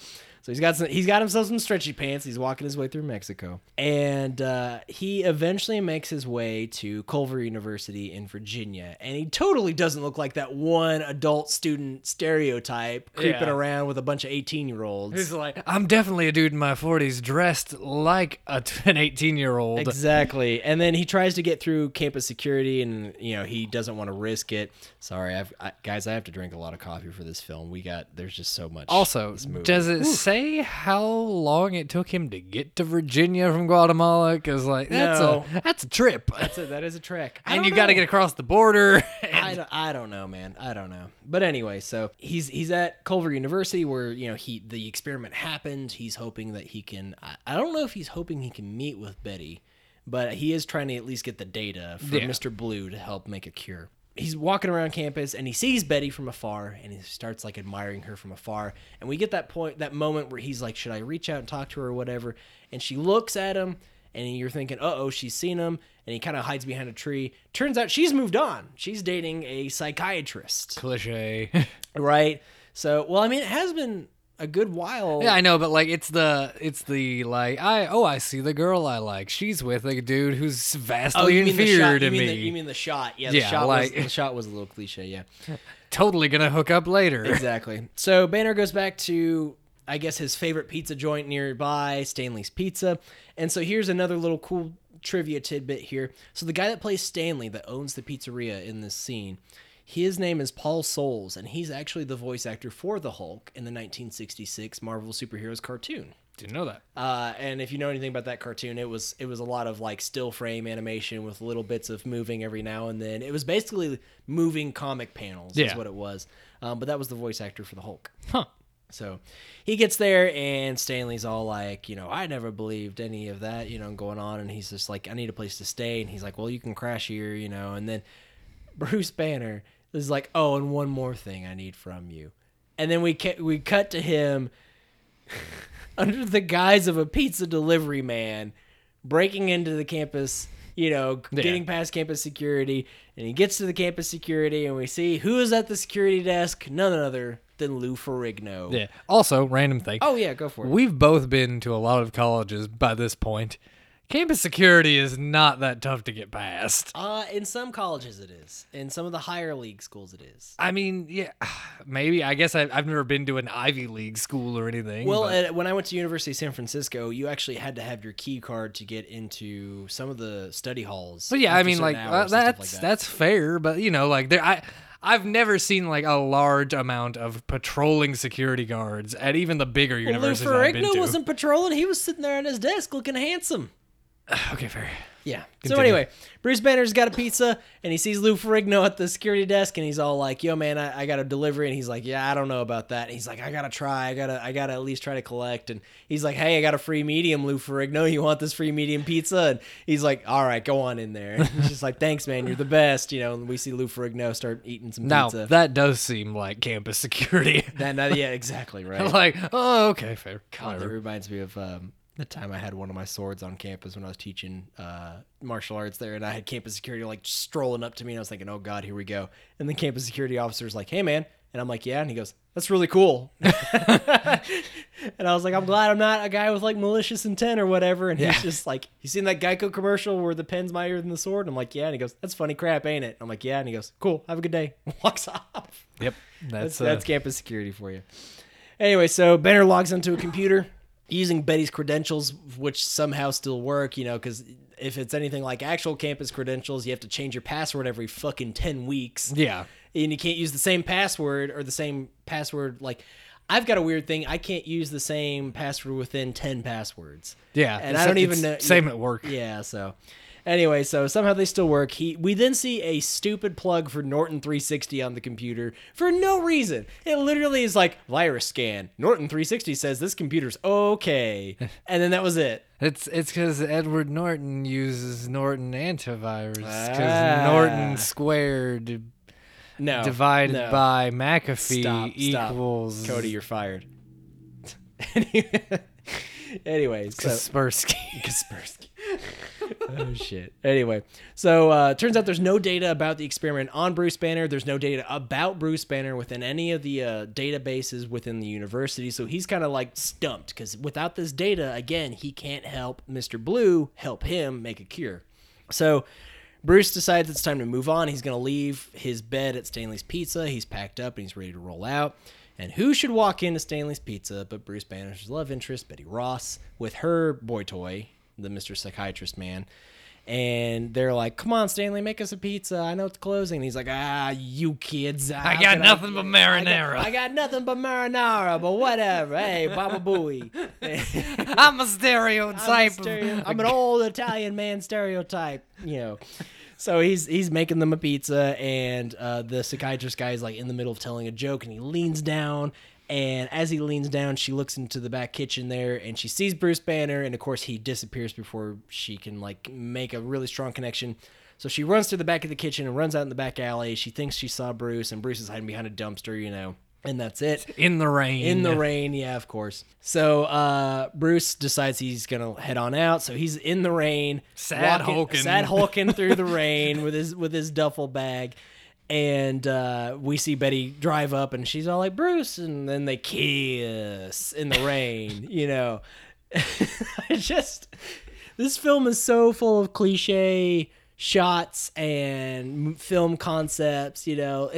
So he's got himself some stretchy pants. He's walking his way through Mexico. And he eventually makes his way to Culver University in Virginia. And he totally doesn't look like that one adult student stereotype creeping around with a bunch of 18-year-olds. He's like, I'm definitely a dude in my 40s dressed like an 18-year-old. Exactly. And then he tries to get through campus security, and you know, he doesn't want to risk it. Sorry, I have to drink a lot of coffee for this film. There's just so much. Also, does it say how long it took him to get to Virginia from Guatemala? Because like that's a trip. That is a trek. And you got to get across the border. I don't know, man. I don't know. But anyway, so he's at Culver University where, you know, the experiment happened. He's hoping that he can. I don't know if he's hoping he can meet with Betty, but he is trying to at least get the data for Mr. Blue to help make a cure. He's walking around campus and he sees Betty from afar, and he starts like admiring her from afar. And we get that moment where he's like, should I reach out and talk to her or whatever? And she looks at him, and you're thinking, uh-oh, she's seen him. And he kind of hides behind a tree. Turns out she's moved on. She's dating a psychiatrist. Cliche. Right? So, well, I mean, it has been a good while. Yeah, I know, but like it's the like I see the girl I like. She's with a dude who's vastly inferior to me. You mean the shot? Yeah, the shot was a little cliche. Yeah, totally gonna hook up later. Exactly. So Banner goes back to, I guess, his favorite pizza joint nearby, Stanley's Pizza. And so here's another little cool trivia tidbit here. So the guy that plays Stanley, that owns the pizzeria in this scene, his name is Paul Soles, and he's actually the voice actor for the Hulk in the 1966 Marvel Superheroes cartoon. Didn't know that. And if you know anything about that cartoon, it was a lot of like still frame animation with little bits of moving every now and then. It was basically moving comic panels is what it was. But that was the voice actor for the Hulk. Huh. So he gets there, and Stanley's all like, you know, I never believed any of that, you know, going on. And he's just like, I need a place to stay. And he's like, well, you can crash here, you know. And then Bruce Banner is like, oh, and one more thing I need from you. And then we cut to him under the guise of a pizza delivery man breaking into the campus, you know, getting past campus security. And he gets to the campus security, and we see who is at the security desk, none other than Lou Ferrigno. Yeah. Also, random thing. Oh, yeah, go for it. We've both been to a lot of colleges by this point. Campus security is not that tough to get past. In some colleges it is. In some of the higher league schools it is. I mean, yeah, maybe. I guess I've never been to an Ivy League school or anything. Well, when I went to University of San Francisco, you actually had to have your key card to get into some of the study halls. But yeah, I mean, like, that's fair. But, you know, like, I've never seen like a large amount of patrolling security guards at even the bigger universities I've been to. Lou Ferrigno wasn't patrolling; he was sitting there at his desk looking handsome. Okay, fair. Yeah. Continue. So anyway, Bruce Banner's got a pizza, and he sees Lou Ferrigno at the security desk, and he's all like, "Yo, man, I got a delivery," and he's like, "Yeah, I don't know about that." And he's like, "I gotta at least try to collect," and he's like, "Hey, I got a free medium, Lou Ferrigno. You want this free medium pizza?" And he's like, "All right, go on in there." And he's just like, "Thanks, man, you're the best." You know, and we see Lou Ferrigno start eating some pizza. Now that does seem like campus security. Yeah, exactly right. Like, oh, okay, fair. God, that reminds me of the time I had one of my swords on campus when I was teaching martial arts there, and I had campus security like strolling up to me, and I was thinking, oh God, here we go. And the campus security officer's like, "Hey, man." And I'm like, "Yeah." And he goes, "That's really cool." And I was like, I'm glad I'm not a guy with like malicious intent or whatever. And he's just like, "You seen that Geico commercial where the pen's mightier than the sword?" And I'm like, "Yeah." And he goes, "That's funny crap, ain't it?" I'm like, "Yeah." And he goes, "Cool, have a good day." Walks off. Yep. That's campus security for you. Anyway, so Banner logs into a computer using Betty's credentials, which somehow still work, you know, because if it's anything like actual campus credentials, you have to change your password every fucking 10 weeks. Yeah. And you can't use the same password or the same password. Like, I've got a weird thing. I can't use the same password within 10 passwords. Yeah. And I don't even know. Same at work. Yeah, so. Anyway, so somehow they still work. We then see a stupid plug for Norton 360 on the computer for no reason. It literally is like, virus scan. Norton 360 says this computer's okay. And then that was it. It's because Edward Norton uses Norton antivirus. Because Norton squared divided by McAfee equals... Stop. Cody, you're fired. Anyways, Kaspersky. Oh shit. Anyway, so turns out there's no data about the experiment on Bruce Banner. There's no data about Bruce Banner within any of the databases within the university. So he's kind of like stumped because without this data, again, he can't help Mr. Blue help him make a cure. So Bruce decides it's time to move on. He's going to leave his bed at Stanley's Pizza. He's packed up and he's ready to roll out. And who should walk into Stanley's Pizza but Bruce Banner's love interest, Betty Ross, with her boy toy, the Mr. Psychiatrist Man. And they're like, "Come on, Stanley, make us a pizza. I know it's closing." And he's like, "You kids. I got nothing but marinara, but whatever. Hey, Baba Booey." I'm an old Italian man stereotype, you know. So he's making them a pizza, and the psychiatrist guy is like in the middle of telling a joke, and he leans down. And as he leans down, she looks into the back kitchen there, and she sees Bruce Banner, and of course he disappears before she can like make a really strong connection. So she runs to the back of the kitchen and runs out in the back alley. She thinks she saw Bruce, and Bruce is hiding behind a dumpster, you know. And that's it. In the rain, yeah, of course. So Bruce decides he's going to head on out. So he's in the rain. Sad hulking through the rain with his duffel bag. And we see Betty drive up, and she's all like, "Bruce," and then they kiss in the rain, you know. This film is so full of cliche shots and film concepts, you know.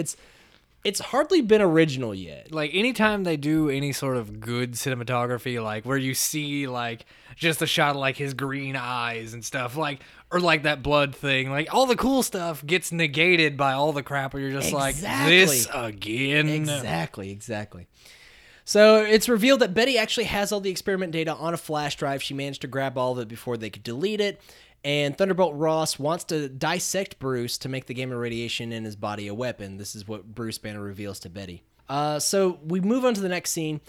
It's hardly been original yet. Like, anytime they do any sort of good cinematography, like, where you see, like, just a shot of, like, his green eyes and stuff, like, or, like, that blood thing, like, all the cool stuff gets negated by all the crap where you're just like, this again? Exactly. So it's revealed that Betty actually has all the experiment data on a flash drive. She managed to grab all of it before they could delete it. And Thunderbolt Ross wants to dissect Bruce to make the gamma radiation in his body a weapon. This is what Bruce Banner reveals to Betty. So we move on to the next scene.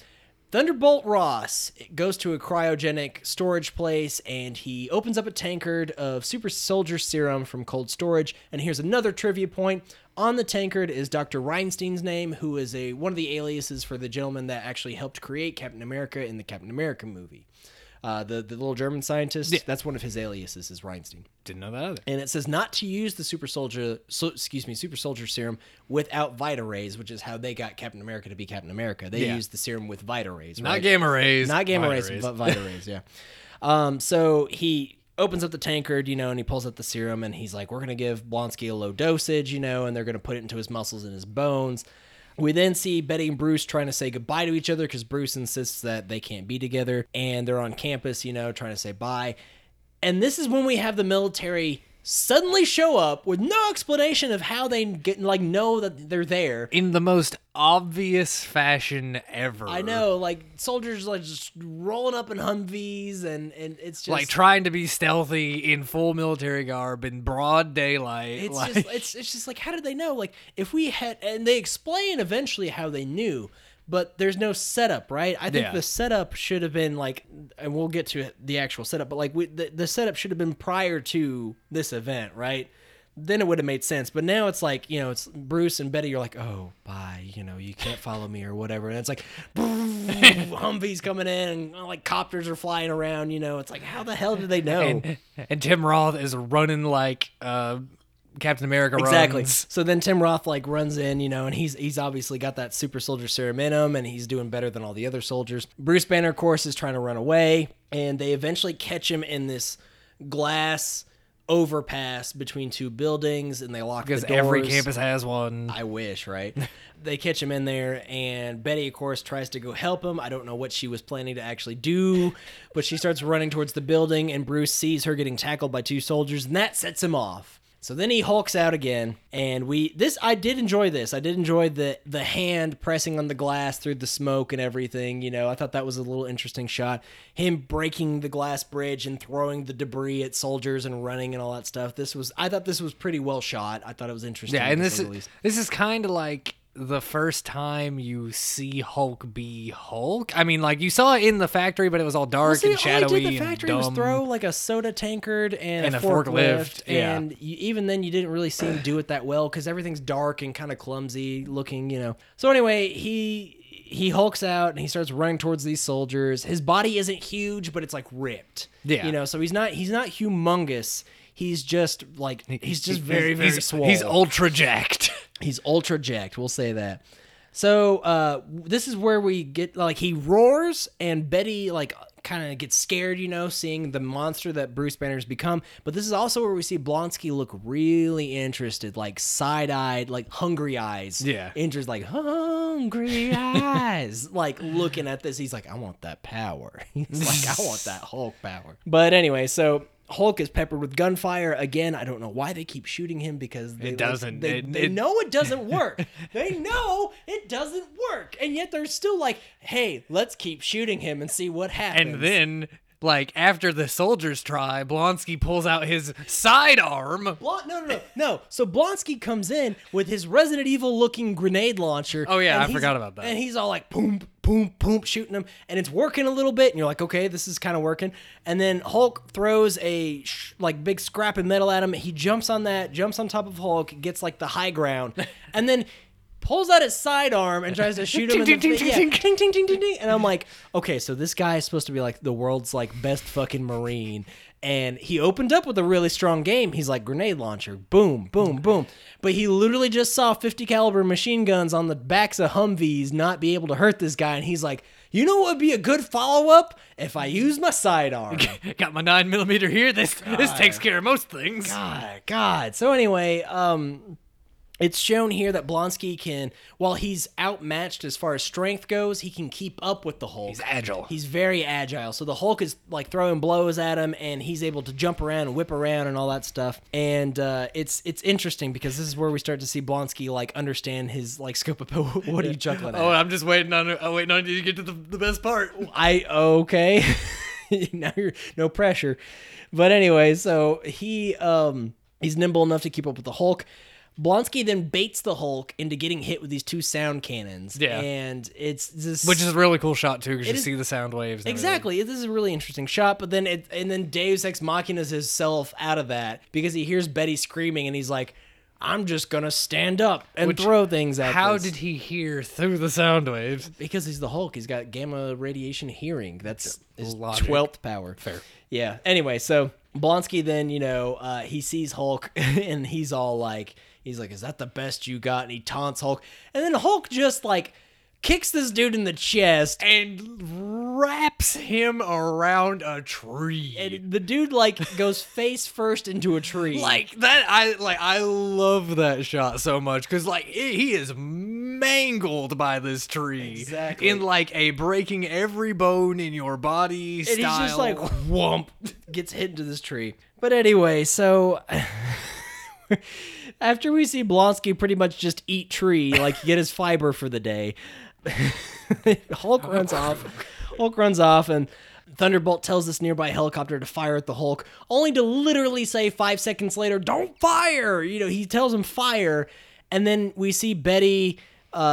Thunderbolt Ross goes to a cryogenic storage place, and he opens up a tankard of super soldier serum from cold storage. And here's another trivia point. On the tankard is Dr. Reinstein's name, who is one of the aliases for the gentleman that actually helped create Captain America in the Captain America movie. The little German scientist, that's one of his aliases, is Reinstein. Didn't know that either. And it says not to use the super soldier serum without Vita rays, which is how they got Captain America to be Captain America. They used the serum with Vita rays, right? Not gamma rays, but Vita rays. Yeah. So he opens up the tankard, you know, and he pulls out the serum and he's like, we're going to give Blonsky a low dosage, you know, and they're going to put it into his muscles and his bones. We then see Betty and Bruce trying to say goodbye to each other because Bruce insists that they can't be together, and they're on campus, you know, trying to say bye. And this is when we have the military suddenly show up with no explanation of how they get, like, know that they're there. In the most obvious fashion ever. I know, like, soldiers, like, just rolling up in Humvees, and it's just... like, trying to be stealthy in full military garb in broad daylight. It's like... It's just like, how did they know? Like, if we had... And they explain eventually how they knew, but there's no setup, right? I think the setup should have been, like, and we'll get to the actual setup, but, like, the setup should have been prior to this event, right? Then it would have made sense. But now it's like, you know, it's Bruce and Betty, you're like, oh, bye, you know, you can't follow me or whatever. And it's like, Humvees coming in, and, like, copters are flying around, you know. It's like, how the hell do they know? And Tim Roth is running, like... Captain America runs. Exactly. So then Tim Roth, like, runs in, you know, and he's obviously got that super soldier serum in him, and he's doing better than all the other soldiers. Bruce Banner, of course, is trying to run away, and they eventually catch him in this glass overpass between two buildings, and they lock the doors. Because every campus has one. I wish, right? They catch him in there, and Betty, of course, tries to go help him. I don't know what she was planning to actually do, but she starts running towards the building, and Bruce sees her getting tackled by two soldiers, and that sets him off. So then he hulks out again, and I did enjoy this. I did enjoy the hand pressing on the glass through the smoke and everything, you know. I thought that was a little interesting shot. Him breaking the glass bridge and throwing the debris at soldiers and running and all that stuff. I thought this was pretty well shot. I thought it was interesting. Yeah, and this is kind of like the first time you see Hulk be Hulk. I mean, like, you saw it in the factory, but it was all dark and shadowy. All he did in the factory was throw, like, a soda tankard and a forklift. Yeah. And even then, you didn't really see him do it that well because everything's dark and kind of clumsy looking, you know. So anyway, he hulks out and he starts running towards these soldiers. His body isn't huge, but it's, like, ripped. Yeah, you know. So he's not humongous. He's just, like, he's very, very swole. He's ultra jacked. He's ultra jacked. We'll say that. So this is where we get, like, he roars and Betty, like, kind of gets scared, you know, seeing the monster that Bruce Banner's become. But this is also where we see Blonsky look really interested, like, side-eyed, like, hungry eyes. Yeah. Interested, like, hungry eyes. Like, looking at this, he's like, I want that power. He's like, I want that Hulk power. But anyway, so... Hulk is peppered with gunfire again. I don't know why they keep shooting him because they know it doesn't work. They know it doesn't work, and yet they're still like, "Hey, let's keep shooting him and see what happens." And then, like, after the soldiers try, Blonsky pulls out his sidearm. No. So Blonsky comes in with his Resident Evil-looking grenade launcher. Oh, yeah, I forgot about that. And he's all like, boom, boom, boom, shooting him. And it's working a little bit, and you're like, okay, this is kind of working. And then Hulk throws a, like, big scrap of metal at him. He jumps on that, jumps on top of Hulk, gets, like, the high ground. And then... pulls out his sidearm and tries to shoot him in the face. And I'm like, okay, so this guy is supposed to be, like, the world's, like, best fucking Marine. And he opened up with a really strong game. He's like, grenade launcher, boom, boom, boom. But he literally just saw 50 caliber machine guns on the backs of Humvees not be able to hurt this guy. And he's like, you know what would be a good follow-up? If I use my sidearm. Got my 9mm here. This takes care of most things. God. So anyway, it's shown here that Blonsky can, while he's outmatched as far as strength goes, he can keep up with the Hulk. He's agile. He's very agile. So the Hulk is, like, throwing blows at him, and he's able to jump around and whip around and all that stuff. And it's interesting because this is where we start to see Blonsky, like, understand his, like, scope of power. What are you chuckling at? Oh, I'm just waiting on you to get to the best part. Okay. Now you're no pressure. But anyway, so he's nimble enough to keep up with the Hulk. Blonsky then baits the Hulk into getting hit with these two sound cannons. Yeah. And it's this... which is a really cool shot, too, because you see the sound waves. Exactly. This is a really interesting shot, but then and then Deus Ex Machina himself out of that, because he hears Betty screaming, and he's like, I'm just going to stand up and throw things at How did he hear through the sound waves? Because he's the Hulk. He's got gamma radiation hearing. That's his logic. 12th power. Fair. Yeah. Anyway, so Blonsky then, you know, he sees Hulk, and he's all like... he's like, is that the best you got? And he taunts Hulk. And then Hulk just, like, kicks this dude in the chest and wraps him around a tree. And the dude like goes face first into a tree. Like that, I love that shot so much because like he is mangled by this tree. Exactly. In like a breaking every bone in your body and style. And he's just like whomp, gets hit into this tree. But anyway, so. After we see Blonsky pretty much just eat tree, like get his fiber for the day, Hulk runs off. Hulk runs off, and Thunderbolt tells this nearby helicopter to fire at the Hulk, only to literally say 5 seconds later, "Don't fire!" You know, he tells him fire, and then we see Betty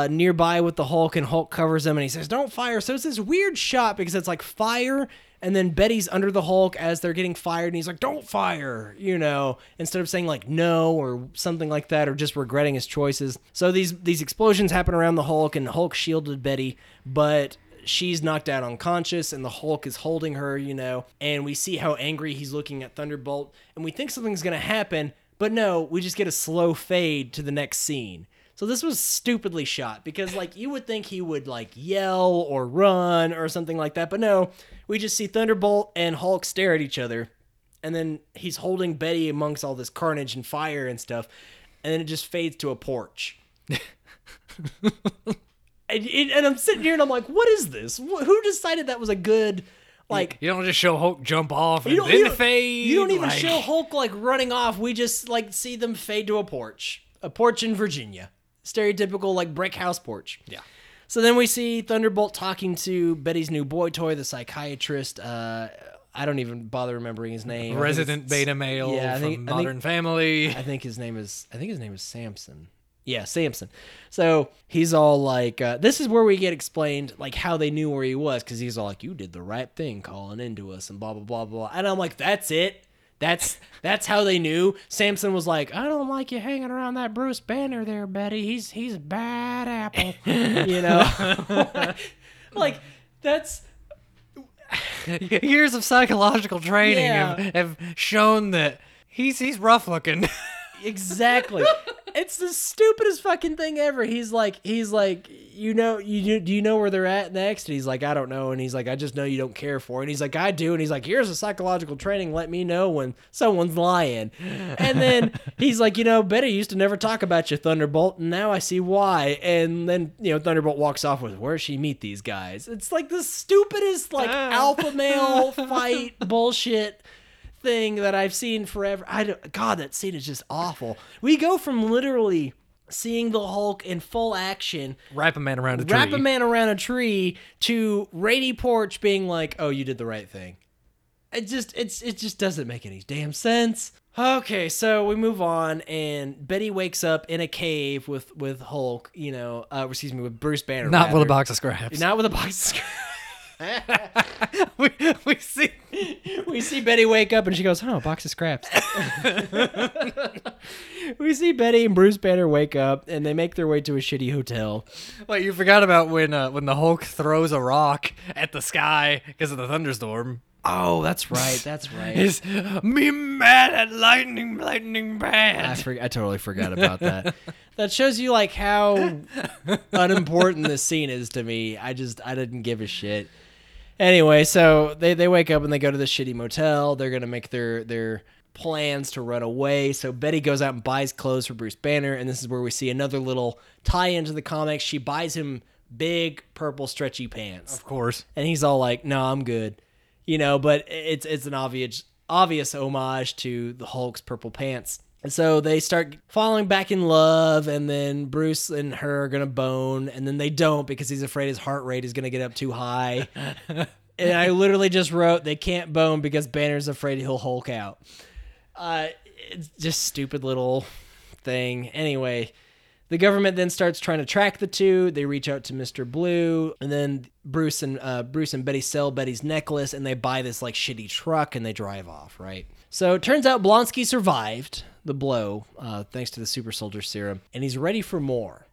nearby with the Hulk, and Hulk covers him, and he says, "Don't fire!" So it's this weird shot because it's like fire. And then Betty's under the Hulk as they're getting fired, and he's like, "Don't fire," you know, instead of saying like no or something like that, or just regretting his choices. So these explosions happen around the Hulk, and the Hulk shielded Betty, but she's knocked out unconscious, and the Hulk is holding her, you know, and we see how angry he's looking at Thunderbolt, and we think something's going to happen, but no, we just get a slow fade to the next scene. So this was stupidly shot because, like, you would think he would, like, yell or run or something like that. But no, we just see Thunderbolt and Hulk stare at each other. And then he's holding Betty amongst all this carnage and fire and stuff. And then it just fades to a porch. and I'm sitting here and I'm like, what is this? Who decided that was a good... Like you don't just show Hulk jump off and then the fade. You don't even show Hulk, like, running off. We just, like, see them fade to a porch. A porch in Virginia. Stereotypical, like, brick house porch. Yeah. So then we see Thunderbolt talking to Betty's new boy toy, the psychiatrist. I don't even bother remembering his name. Resident beta male from Modern Family. I think his name is Samson. Yeah, Samson. So he's all like, this is where we get explained, like, how they knew where he was, because he's all like, "You did the right thing calling into us," and blah, blah, blah, blah. And I'm like, that's it? That's how they knew. Samson was like, "I don't like you hanging around that Bruce Banner there, Betty. He's a bad apple." You know? Like, that's... Years of psychological training have shown that he's rough looking. Exactly. It's the stupidest fucking thing ever. He's like, "You know, do you know where they're at next?" And he's like, "I don't know." And he's like, "I just know you don't care for it." And he's like, "I do." And he's like, "Here's a psychological training. Let me know when someone's lying." And then he's like, "You know, Betty used to never talk about you, Thunderbolt. And now I see why." And then, you know, Thunderbolt walks off with, "Where'd she meet these guys?" It's like the stupidest, like, alpha male fight bullshit thing that I've seen forever. God, that scene is just awful. We go from literally seeing the Hulk in full action wrap a man around a tree to Rainy Porch being like, "Oh, you did the right thing." It just doesn't make any damn sense. Okay, so we move on, and Betty wakes up in a cave with Hulk, you know, excuse me, with Bruce Banner. Not with a box of scraps. we see Betty wake up and she goes, "Oh, a box of scraps." We see Betty and Bruce Banner wake up and they make their way to a shitty hotel. Wait, you forgot about when the Hulk throws a rock at the sky because of the thunderstorm. Oh, that's right. It's me mad at lightning bad. I totally forgot about that. That shows you, like, how unimportant this scene is to me. I didn't give a shit. Anyway, so they wake up and they go to the shitty motel. They're going to make their plans to run away. So Betty goes out and buys clothes for Bruce Banner, and this is where we see another little tie-in to the comics. She buys him big purple stretchy pants. Of course. And he's all like, "No, I'm good." You know, but it's an obvious homage to the Hulk's purple pants. And so they start falling back in love, and then Bruce and her are going to bone, and then they don't because he's afraid his heart rate is going to get up too high. And I literally just wrote, they can't bone because Banner's afraid he'll Hulk out. It's just stupid little thing. Anyway, the government then starts trying to track the two. They reach out to Mr. Blue, and then Bruce and Betty sell Betty's necklace, and they buy this, like, shitty truck, and they drive off, right? So it turns out Blonsky survived the blow, thanks to the super soldier serum, and he's ready for more.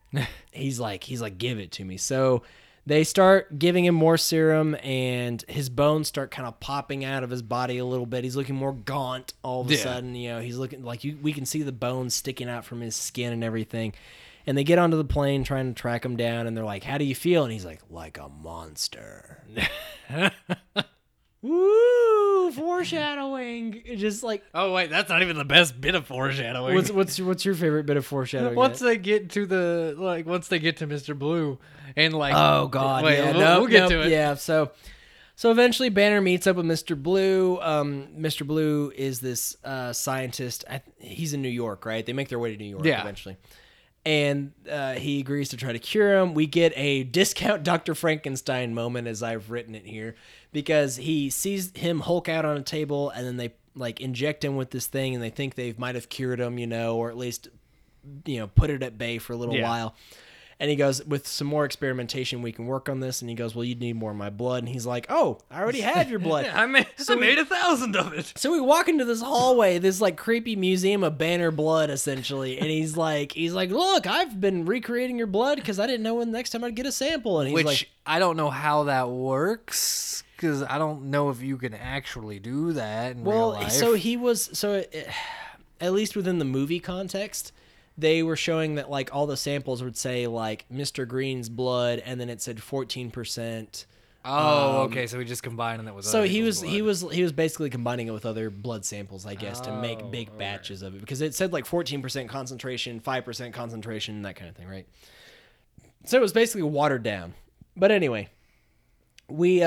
He's like, "Give it to me." So they start giving him more serum, and his bones start kind of popping out of his body a little bit. He's looking more gaunt all of a sudden. You know, he's looking like we can see the bones sticking out from his skin and everything. And they get onto the plane trying to track him down, and they're like, how do you feel? And he's like a monster. Woo, foreshadowing. Just like, oh wait, that's not even the best bit of foreshadowing. What's your favorite bit of foreshadowing? Once they get to the, like, once they get to Mr. Blue and like, oh god, wait, yeah, we'll get to it. Yeah, so eventually Banner meets up with Mr. Blue. Mr. Blue is this scientist. He's in New York, right? They make their way to New York eventually. And he agrees to try to cure him. We get a discount Dr. Frankenstein moment, as I've written it here, because he sees him Hulk out on a table, and then they like inject him with this thing, and they think they might have cured him, you know, or at least, you know, put it at bay for a little while. And he goes, with some more experimentation, we can work on this. And he goes, well, you'd need more of my blood. And he's like, oh, I already had your blood. I made 1,000 of it. So we walk into this hallway, this like creepy museum of Banner blood, essentially. And he's like, look, I've been recreating your blood because I didn't know when the next time I'd get a sample. And he's like, I don't know how that works, because I don't know if you can actually do that in real life. At least within the movie context, they were showing that like all the samples would say like Mr. Green's blood, and then it said 14%. Oh, okay. So we just combined, and that was so he was basically combining it with other blood samples, I guess, to make big batches of it, because it said like 14% concentration, 5% concentration, that kind of thing, right? So it was basically watered down. But anyway, we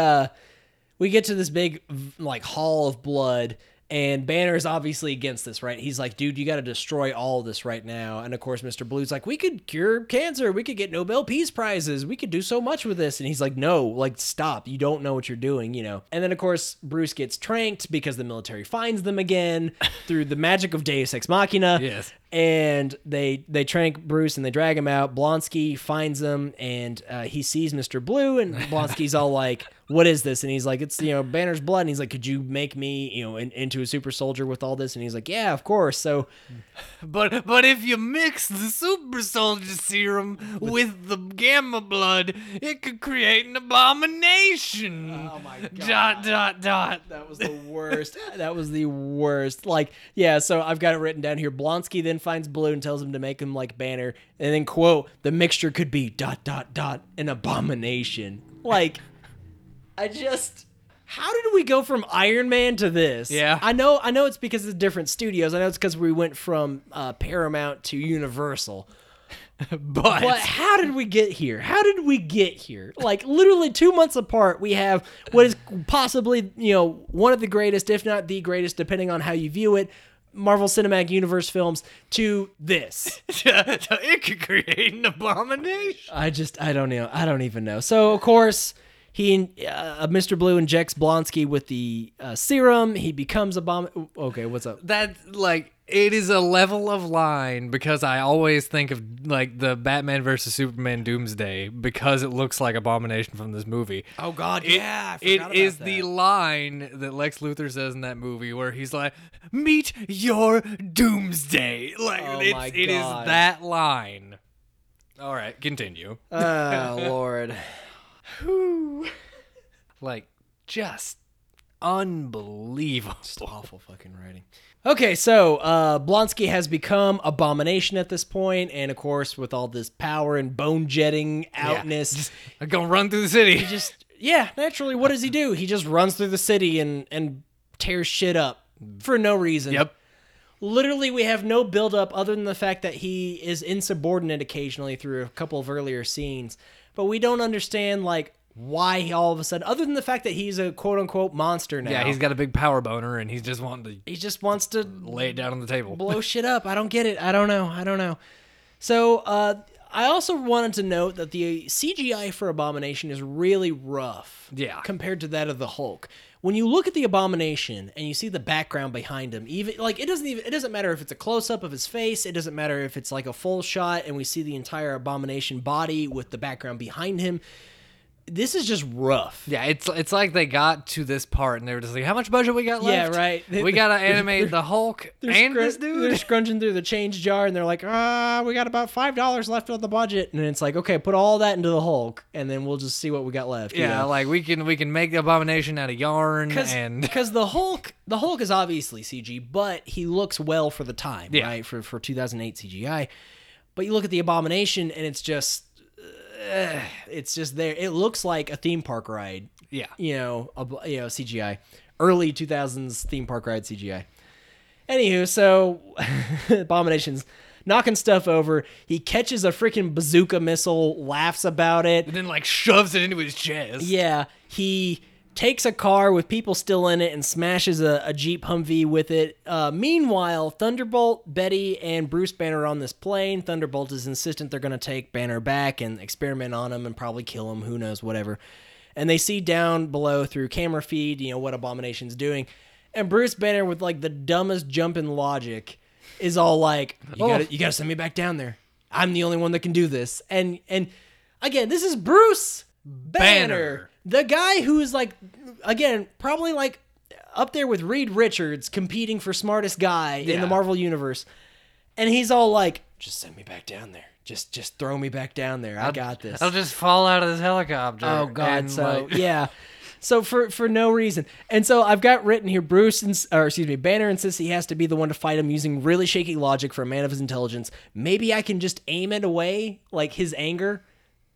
get to this big like hall of blood. And Banner's obviously against this, right? He's like, dude, you got to destroy all this right now. And of course, Mr. Blue's like, we could cure cancer. We could get Nobel Peace Prizes. We could do so much with this. And he's like, no, like, stop. You don't know what you're doing, you know? And then, of course, Bruce gets tranked because the military finds them again through the magic of Deus Ex Machina. Yes. And they trank Bruce and they drag him out. Blonsky finds him, and he sees Mr. Blue, and Blonsky's all like, what is this? And he's like, it's, you know, Banner's blood. And he's like, could you make me, you know, into a super soldier with all this? And he's like, yeah, of course. So, but if you mix the super soldier serum with the gamma blood, it could create an abomination. Oh my god. ... That was the worst. That was the worst. Like, yeah. So I've got it written down here. Blonsky then finds Blue and tells him to make him like Banner, and then quote, the mixture could be ... an abomination. Like. How did we go from Iron Man to this? Yeah. I know it's because of different studios. I know it's because we went from Paramount to Universal. But how did we get here? Like, literally 2 months apart, we have what is possibly, you know, one of the greatest, if not the greatest, depending on how you view it, Marvel Cinematic Universe films to this. It could create an abomination. I don't know. I don't even know. So, of course, Mr. Blue injects Blonsky with the serum. He becomes okay, what's up? That, like, it is a level of line, because I always think of, like, the Batman versus Superman Doomsday, because it looks like Abomination from this movie. Oh, God, yeah, I forgot about that. It is the line that Lex Luthor says in that movie where he's like, meet your Doomsday. Like, oh, it is that line. All right, continue. Oh, Lord. Like, just unbelievable. Just awful fucking writing. Okay, so Blonsky has become Abomination at this point, and of course, with all this power and bone jetting outness, I'm gonna run through the city. He just, naturally, what does he do? He just runs through the city and tears shit up for no reason. Yep. Literally, we have no buildup other than the fact that he is insubordinate occasionally through a couple of earlier scenes. But we don't understand, like, why he all of a sudden, other than the fact that he's a quote-unquote monster now. Yeah, he's got a big power boner, and he just wants to lay it down on the table. Blow shit up. I don't get it. I don't know. So, I also wanted to note that the CGI for Abomination is really rough. Yeah. Compared to that of the Hulk. When you look at the Abomination and you see the background behind him, even like it doesn't matter if it's a close up of his face, it doesn't matter if it's like a full shot and we see the entire Abomination body with the background behind him. This is just rough. Yeah, it's like they got to this part and they were just like, how much budget we got left? Yeah, right. We gotta animate the Hulk and this dude. They're scrunching through the change jar and they're like, we got about $5 left on the budget, and it's like, okay, put all that into the Hulk and then we'll just see what we got left. Yeah, you know? Like we can make the Abomination out of yarn, because the Hulk is obviously CG, but he looks well for the time, right? For 2008 CGI. But you look at the Abomination, and it's just there. It looks like a theme park ride. Yeah. You know, CGI. Early 2000s theme park ride CGI. Anywho, so Abomination's knocking stuff over. He catches a freaking bazooka missile, laughs about it. And then, like, shoves it into his chest. Yeah. He takes a car with people still in it and smashes a Jeep Humvee with it. Meanwhile, Thunderbolt, Betty, and Bruce Banner are on this plane. Thunderbolt is insistent they're going to take Banner back and experiment on him and probably kill him. Who knows, whatever. And they see down below through camera feed, you know, what Abomination's doing. And Bruce Banner, with, like, the dumbest jump in logic, is all like, you gotta send me back down there. I'm the only one that can do this. And again, this is Bruce Banner. The guy who is, like, again, probably, like, up there with Reed Richards competing for smartest guy in the Marvel Universe. And he's all like, just send me back down there. Just throw me back down there. I got this. I'll just fall out of this helicopter. Oh, God. So, yeah. So for no reason. And so I've got written here, Banner insists he has to be the one to fight him using really shaky logic for a man of his intelligence. Maybe I can just aim it away, like his anger.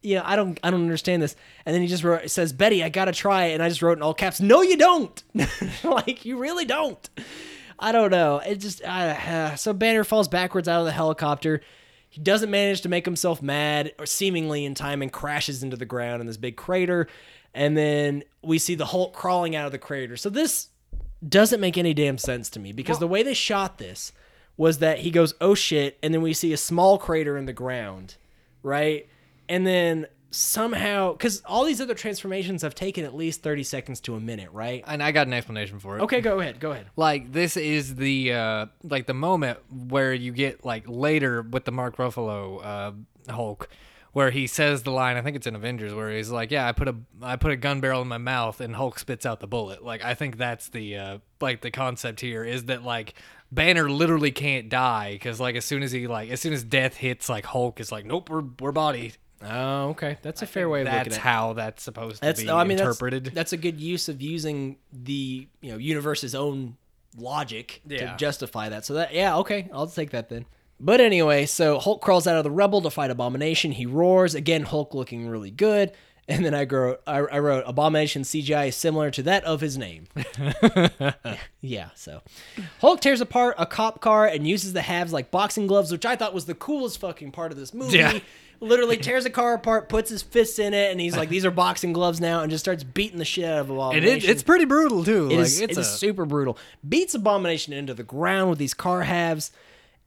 You know, I don't understand this. And then he just says, Betty, I gotta try. And I just wrote in all caps, no, you don't. Like, you really don't. I don't know. It just, so Banner falls backwards out of the helicopter. He doesn't manage to make himself mad, or seemingly in time, and crashes into the ground in this big crater. And then we see the Hulk crawling out of the crater. So this doesn't make any damn sense to me, because the way they shot this was that he goes, oh shit, and then we see a small crater in the ground, right? And then somehow, because all these other transformations have taken at least 30 seconds to a minute, right? And I got an explanation for it. Okay, go ahead. Like, this is the like the moment where you get, like, later with the Mark Ruffalo Hulk, where he says the line, I think it's in Avengers, where he's like, yeah, I put a gun barrel in my mouth and Hulk spits out the bullet. Like, I think that's the like the concept here is that, like, Banner literally can't die, because, like, as soon as death hits, like, Hulk is like, nope, we're bodied. Oh, okay. That's a fair way of looking at it. That's how that's supposed to be interpreted. That's a good use of using the, you know, universe's own logic to justify that. So that, yeah, okay, I'll take that then. But anyway, so Hulk crawls out of the rubble to fight Abomination. He roars. Again, Hulk looking really good. And then I wrote, Abomination CGI is similar to that of his name. Yeah, so. Hulk tears apart a cop car and uses the halves like boxing gloves, which I thought was the coolest fucking part of this movie. Yeah. Literally tears a car apart, puts his fists in it, and he's like, these are boxing gloves now, and just starts beating the shit out of Abomination. It's pretty brutal, too. It is super brutal. Beats Abomination into the ground with these car halves,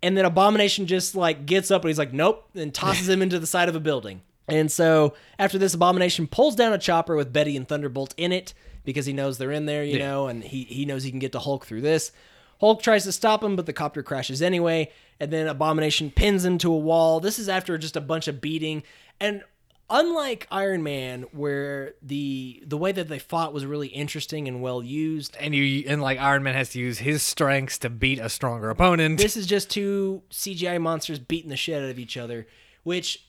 and then Abomination just, like, gets up, and he's like, nope, and tosses him into the side of a building. And so after this, Abomination pulls down a chopper with Betty and Thunderbolt in it, because he knows they're in there, you know, and he knows he can get to Hulk through this. Hulk tries to stop him, but the copter crashes anyway, and then Abomination pins him to a wall. This is after just a bunch of beating. And unlike Iron Man, where the way that they fought was really interesting and well used, and like Iron Man has to use his strengths to beat a stronger opponent, this is just two CGI monsters beating the shit out of each other, which...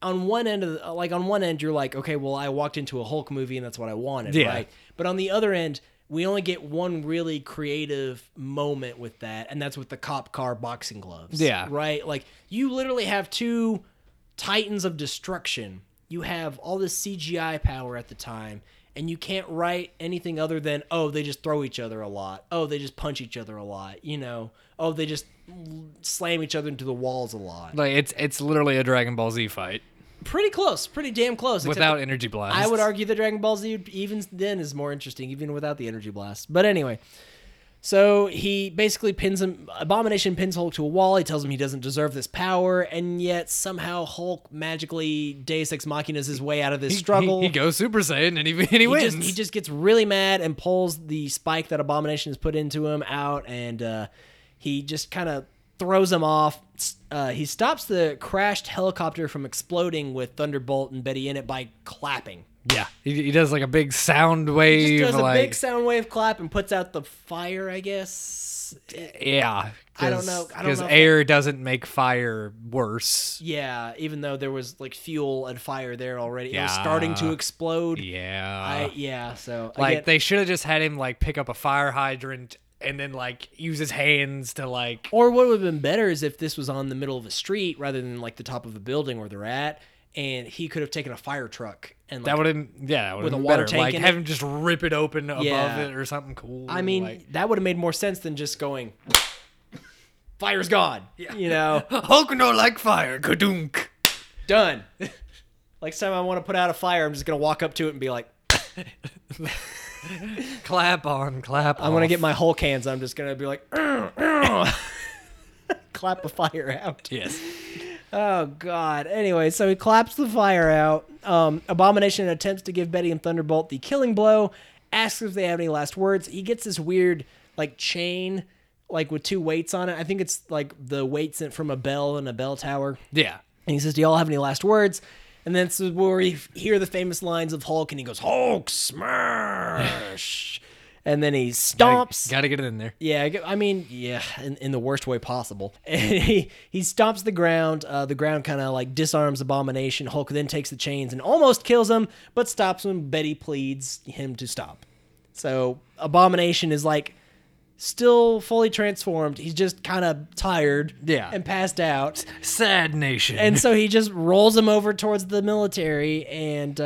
On one end, you're like, okay, well, I walked into a Hulk movie and that's what I wanted, right? But on the other end, we only get one really creative moment with that, and that's with the cop car boxing gloves, right? Like, you literally have two titans of destruction. You have all this CGI power at the time, and you can't write anything other than, oh, they just throw each other a lot. Oh, they just punch each other a lot, you know? Oh, they just slam each other into the walls a lot. Like, it's literally a Dragon Ball Z fight. Pretty close, pretty damn close. Without energy blasts. I would argue that Dragon Ball Z even then is more interesting, even without the energy blast. But anyway, so he basically pins him, Abomination pins Hulk to a wall. He tells him he doesn't deserve this power, and yet somehow Hulk magically Deus Ex Machinas his way out of this struggle. He goes Super Saiyan, and he wins. He just gets really mad and pulls the spike that Abomination has put into him out, and he just kind of throws him off. He stops the crashed helicopter from exploding with Thunderbolt and Betty in it by clapping. Yeah, he does like a big sound wave. He just does a big sound wave clap and puts out the fire, I guess. Yeah. I don't know. Because air doesn't make fire worse. Yeah, even though there was like fuel and fire there already. Yeah. It was starting to explode. Yeah. So. Like, they should have just had him like pick up a fire hydrant and then like use his hands to like. Or what would have been better is if this was on the middle of a street rather than like the top of a building where they're at, and he could have taken a fire truck and like, that would have with a water tank, like have him just rip it open above it or something cool. I mean, like, that would have made more sense than just going. Fire's gone. Yeah. You know, Hulk no like fire. Kadunk. Done. Next time I want to put out a fire, I'm just gonna walk up to it and be like. Clap on, clap on. I'm going to get my Hulk hands. I'm just going to be like, clap a fire out. Yes. Oh, God. Anyway, so he claps the fire out. Abomination attempts to give Betty and Thunderbolt the killing blow, asks if they have any last words. He gets this weird, like, chain, like, with two weights on it. I think it's, like, the weight sent from a bell in a bell tower. Yeah. And he says, do y'all have any last words? And then this is where we hear the famous lines of Hulk, and he goes, Hulk smash! And then he stomps. Gotta get it in there. Yeah, I mean, yeah, in the worst way possible. And he stomps the ground. The ground kind of like disarms Abomination. Hulk then takes the chains and almost kills him, but stops when Betty pleads him to stop. So Abomination is like still fully transformed. He's just kind of tired and passed out. Sad nation. And so he just rolls him over towards the military, and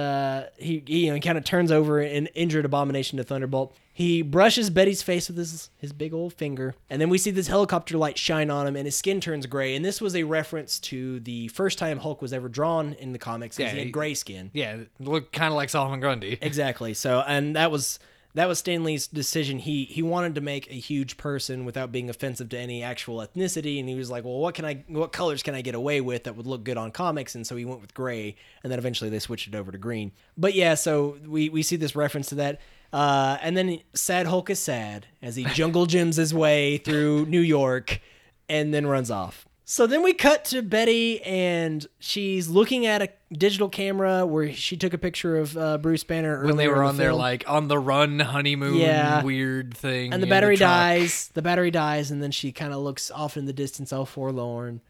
he you know, kind of turns over an injured Abomination to Thunderbolt. He brushes Betty's face with his big old finger, and then we see this helicopter light shine on him, and his skin turns gray. And this was a reference to the first time Hulk was ever drawn in the comics, because he had gray skin. Yeah, looked kind of like Solomon Grundy. Exactly. So, and that was... that was Stan Lee's decision. He wanted to make a huge person without being offensive to any actual ethnicity, and he was like, well, what colors can I get away with that would look good on comics? And so he went with gray, and then eventually they switched it over to green. But yeah, so we see this reference to that. And then Sad Hulk is sad as he jungle gyms his way through New York and then runs off. So then we cut to Betty, and she's looking at a digital camera where she took a picture of Bruce Banner when they were on their like on the run honeymoon weird thing. And the battery dies. The battery dies, and then she kind of looks off in the distance, all forlorn.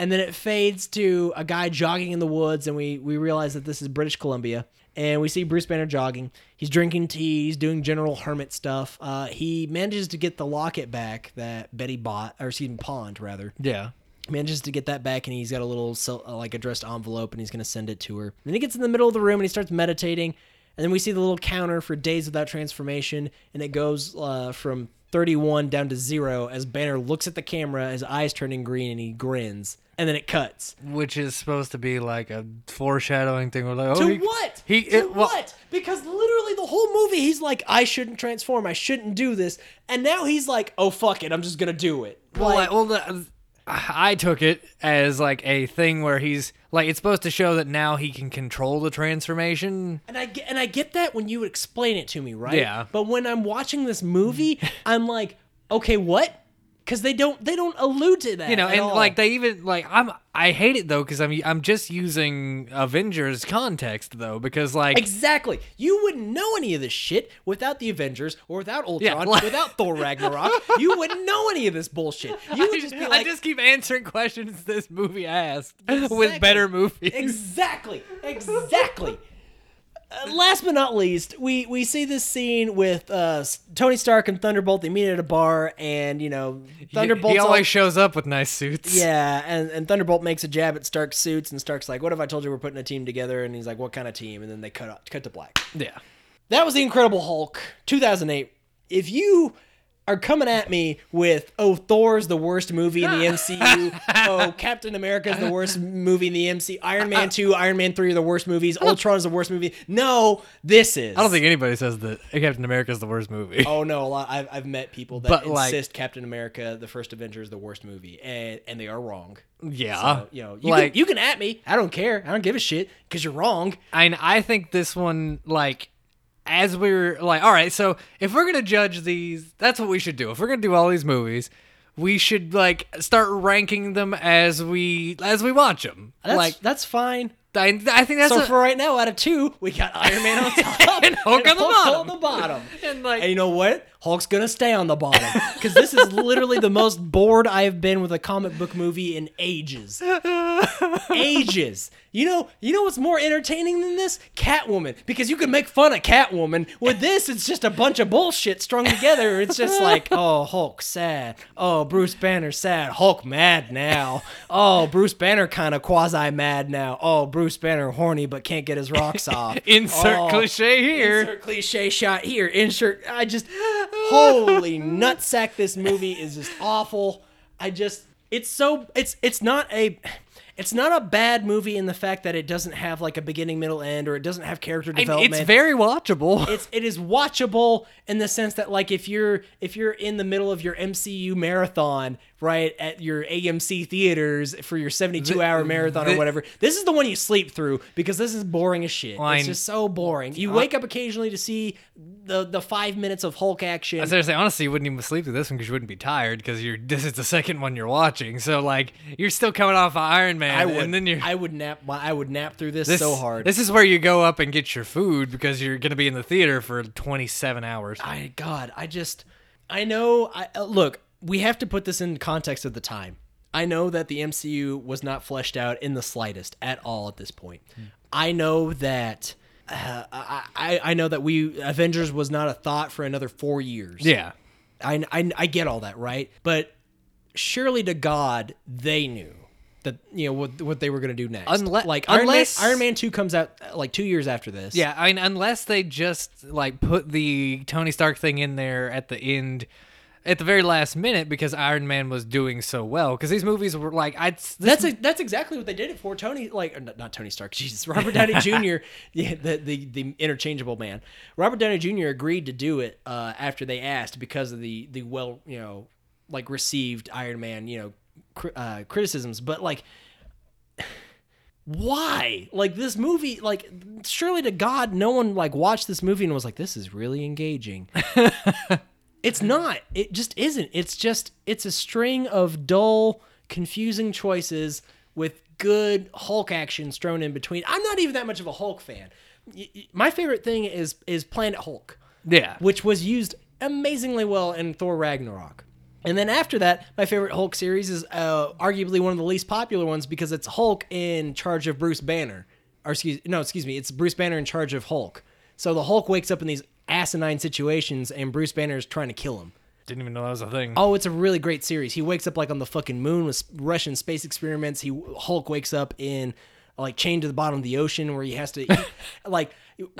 And then it fades to a guy jogging in the woods, and we realize that this is British Columbia. And we see Bruce Banner jogging. He's drinking tea. He's doing general hermit stuff. He manages to get the locket back that Betty bought, or excuse me, pawned rather. Yeah. Manages to get that back, and he's got a little like addressed envelope, and he's going to send it to her. And then he gets in the middle of the room, and he starts meditating, and then we see the little counter for days without transformation, and it goes from 31 down to 0 as Banner looks at the camera, his eyes turning green, and he grins. And then it cuts. Which is supposed to be like a foreshadowing thing. We're like, what? Because literally the whole movie, he's like, I shouldn't transform. I shouldn't do this. And now he's like, oh, fuck it. I'm just going to do it. I took it as like a thing where he's like, it's supposed to show that now he can control the transformation. And I get that when you explain it to me, right? Yeah. But when I'm watching this movie, I'm like, okay, what? Because they don't allude to that, you know. And like they even like I hate it though, because I'm just using Avengers context though, because like exactly you wouldn't know any of this shit without the Avengers or without Ultron, without Thor Ragnarok. You wouldn't know any of this bullshit. You would just be like, I just keep answering questions this movie asked with better movies. Exactly. Last but not least, we see this scene with Tony Stark and Thunderbolt. They meet at a bar, and, you know, Thunderbolt... He always shows up with nice suits. Yeah, and Thunderbolt makes a jab at Stark's suits, and Stark's like, what if I told you we're putting a team together? And he's like, what kind of team? And then they cut to black. Yeah. That was The Incredible Hulk, 2008. If you... are coming at me with, oh, Thor's the worst movie in the MCU. Oh, Captain America's the worst movie in the MCU. Iron Man 2, Iron Man 3 are the worst movies. Ultron's the worst movie. No, this is. I don't think anybody says that Captain America's the worst movie. Oh, no. I've met people that insist Captain America, the first Avenger, is the worst movie, and they are wrong. Yeah. So, you know, you can at me. I don't care. I don't give a shit because you're wrong. And I think this one, like... as we were like, all right, so if we're going to judge these, that's what we should do. If we're going to do all these movies, we should like start ranking them as we watch them. That's fine. I think that's for right now. Out of 2, we got Iron Man on top and Hulk on the bottom. And you know what? Hulk's gonna stay on the bottom because this is literally the most bored I have been with a comic book movie in ages. ages. You know what's more entertaining than this? Catwoman, because you can make fun of Catwoman. With this, it's just a bunch of bullshit strung together. It's just like, oh, Hulk sad. Oh, Bruce Banner sad. Hulk mad now. Oh, Bruce Banner kind of quasi mad now. Oh, Bruce Banner horny but can't get his rocks off. Insert cliche here. Insert cliche shot here. Insert. I just holy nutsack. This movie is just awful. I just. It's so it's not a bad movie in the fact that it doesn't have like a beginning, middle, end, or it doesn't have character development. It's very watchable. It is watchable in the sense that like if you're in the middle of your MCU marathon, right, at your AMC theaters for your 72-hour marathon or whatever, this is the one you sleep through because this is boring as shit. It's just so boring. You wake up occasionally to see the 5 minutes of Hulk action. I was gonna say, honestly, you wouldn't even sleep through this one because you wouldn't be tired because this is the second one you're watching. So like you're still coming off of Iron Man. I would nap through this so hard. This is where you go up and get your food because you're going to be in the theater for 27 hours. Look, we have to put this in context of the time. I know that the MCU was not fleshed out in the slightest at all at this point. I know that Avengers was not a thought for another 4 years. Yeah. I get all that, right? But surely to God, they knew that what they were going to do next. Iron Man 2 comes out like 2 years after this. Yeah, I mean, unless they just like put the Tony Stark thing in there at the end, at the very last minute, because Iron Man was doing so well. Because these movies were like, that's exactly what they did it for. Robert Downey Jr. Yeah, the interchangeable man. Robert Downey Jr. agreed to do it after they asked because of the well, like received Iron Man, criticisms, but like why? Like this movie, like surely to God no one like watched this movie and was like, this is really engaging. It's not. It just isn't. It's a string of dull, confusing choices with good Hulk action thrown in between. I'm not even that much of a Hulk fan. My favorite thing is Planet Hulk. Yeah. Which was used amazingly well in Thor Ragnarok. And then after that, my favorite Hulk series is arguably one of the least popular ones because it's Hulk in charge of Bruce Banner. It's Bruce Banner in charge of Hulk. So the Hulk wakes up in these asinine situations and Bruce Banner is trying to kill him. Didn't even know that was a thing. Oh, it's a really great series. He wakes up like on the fucking moon with Russian space experiments. Hulk wakes up in like chained to the bottom of the ocean where he has to eat, like...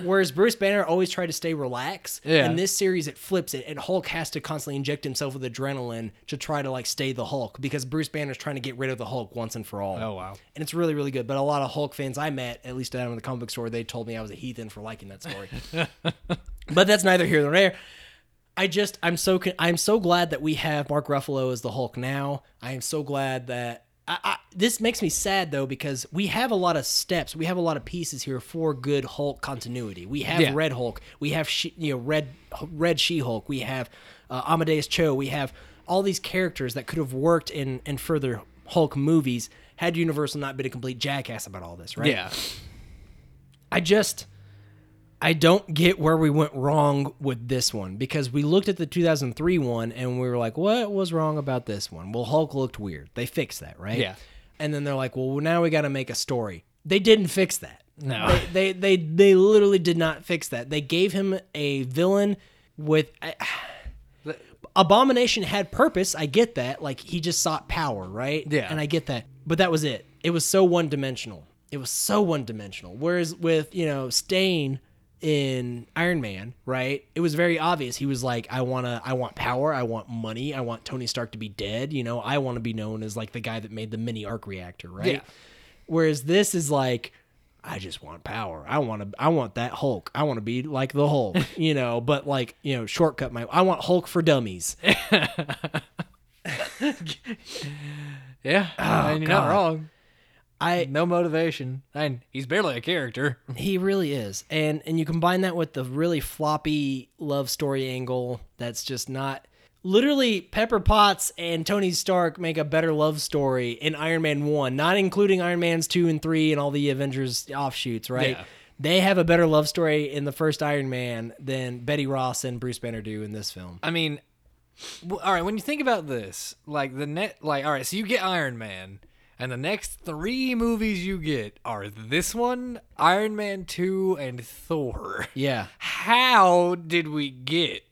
Whereas Bruce Banner always tried to stay relaxed, in this series it flips it, and Hulk has to constantly inject himself with adrenaline to try to like stay the Hulk because Bruce Banner's trying to get rid of the Hulk once and for all. Oh wow! And it's really really good. But a lot of Hulk fans I met, at least down in the comic book store, they told me I was a heathen for liking that story. But that's neither here nor there. I'm so glad that we have Mark Ruffalo as the Hulk now. I am so glad that. This makes me sad, though, because we have a lot of steps. We have a lot of pieces here for good Hulk continuity. We have Red Hulk. We have Red She-Hulk. We have Amadeus Cho. We have all these characters that could have worked in further Hulk movies had Universal not been a complete jackass about all this, right? Yeah. I don't get where we went wrong with this one because we looked at the 2003 one and we were like, what was wrong about this one? Well, Hulk looked weird. They fixed that, right? Yeah. And then they're like, well, now we got to make a story. They didn't fix that. No. They literally did not fix that. They gave him a villain with... Abomination had purpose. I get that. Like, he just sought power, right? Yeah. And I get that. But that was it. It was so one-dimensional. Whereas with, Stain... in Iron Man, right? It was very obvious. He was like, I want power, I want money, I want Tony Stark to be dead, I want to be known as like the guy that made the mini arc reactor, right? Yeah. Whereas this is like, I just want power. I want that Hulk. I want to be like the Hulk, but like, shortcut I want Hulk for dummies. Yeah. You're not wrong. No motivation. He's barely a character. He really is. And you combine that with the really floppy love story angle that's just not... Literally, Pepper Potts and Tony Stark make a better love story in Iron Man 1, not including Iron Man's 2 and 3 and all the Avengers offshoots, right? Yeah. They have a better love story in the first Iron Man than Betty Ross and Bruce Banner do in this film. I mean, all right, when you think about this, like, all right, so you get Iron Man... And the next three movies you get are this one, Iron Man 2, and Thor. Yeah. How did we get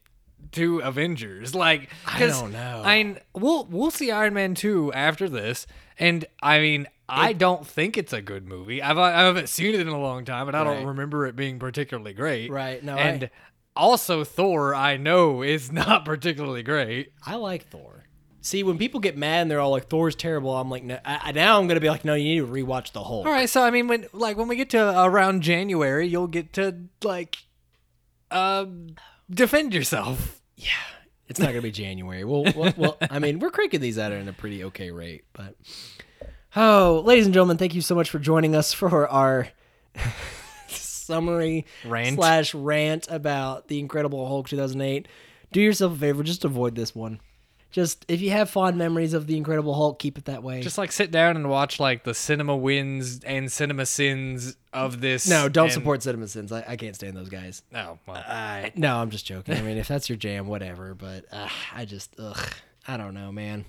to Avengers? Like, I don't know. We'll see Iron Man 2 after this. And I mean, I don't think it's a good movie. I haven't seen it in a long time, and I don't remember it being particularly great. Right. No. And also Thor, I know, is not particularly great. I like Thor. See, when people get mad and they're all like, Thor's terrible, I'm like, no, now I'm going to be like, no, you need to rewatch the Hulk. All right, so I mean, when we get to around January, you'll get to, like, defend yourself. Yeah, it's not going to be January. Well, I mean, we're cranking these out at a pretty okay rate, but... Oh, ladies and gentlemen, thank you so much for joining us for our... summary rant about The Incredible Hulk 2008. Do yourself a favor, just avoid this one. Just, if you have fond memories of The Incredible Hulk, keep it that way. Just, like, sit down and watch, like, the cinema wins and cinema sins of this. No, don't support cinema sins. I can't stand those guys. No. Well. No, I'm just joking. I mean, if that's your jam, whatever. But I don't know, man.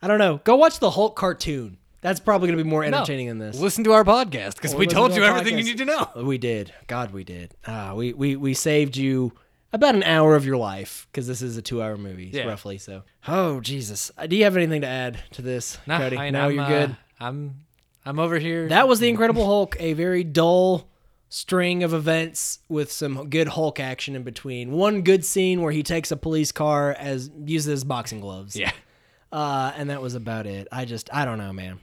I don't know. Go watch the Hulk cartoon. That's probably going to be more entertaining than this. Listen to our podcast, because we told you everything you need to know. We did. God, we did. We saved you... about an hour of your life, because this is a 2-hour movie, roughly. So, oh Jesus! Do you have anything to add to this, Cody? No, you're good. I'm over here. That was The Incredible Hulk, a very dull string of events with some good Hulk action in between. One good scene where he takes a police car uses boxing gloves. Yeah, and that was about it. I don't know, man.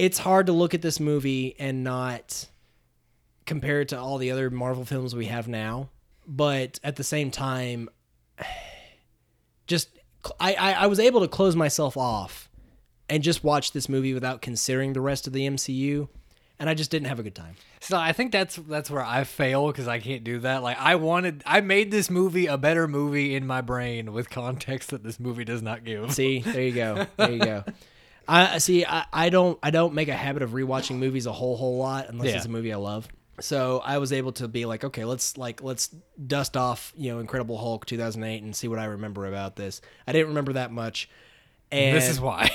It's hard to look at this movie and not compare it to all the other Marvel films we have now. But at the same time, just I was able to close myself off and just watch this movie without considering the rest of the MCU, and I just didn't have a good time. So I think that's where I fail, because I can't do that. Like, I made this movie a better movie in my brain with context that this movie does not give. See, there you go, I don't make a habit of rewatching movies a whole lot unless it's a movie I love. So I was able to be like, okay, let's dust off, Incredible Hulk 2008 and see what I remember about this. I didn't remember that much. And this is why.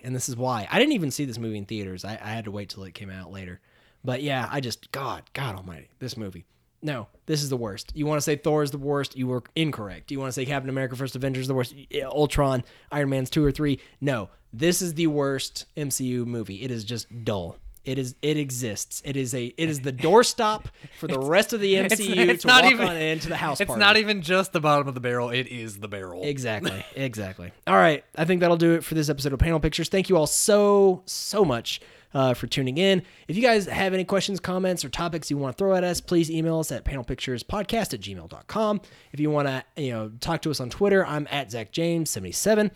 I didn't even see this movie in theaters. I had to wait till it came out later. But yeah, I just, God almighty, this movie. No, this is the worst. You want to say Thor is the worst? You were incorrect. You want to say Captain America First Avengers is the worst? Ultron, Iron Man's 2 or 3? No, this is the worst MCU movie. It is just dull. It exists. It is the doorstop for the rest of the MCU it's to walk even, on into the house party. It's not even just the bottom of the barrel. It is the barrel. Exactly. All right. I think that'll do it for this episode of Panel Pictures. Thank you all so much for tuning in. If you guys have any questions, comments, or topics you want to throw at us, please email us at panelpicturespodcast@gmail.com. If you want to, talk to us on Twitter, I'm at ZachJames77.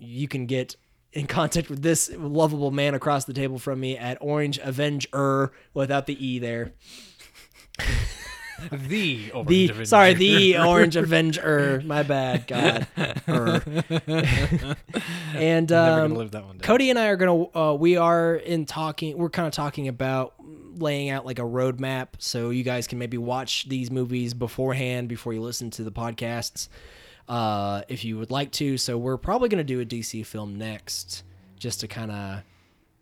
You can get in contact with this lovable man across the table from me at Orange Avenger without the E there. The Orange Avenger. My bad. God. And I'm never gonna live that one down. Cody and I are going to, we're kind of talking about laying out like a roadmap so you guys can maybe watch these movies beforehand before you listen to the podcasts. If you would like to. So we're probably going to do a DC film next, just to kind of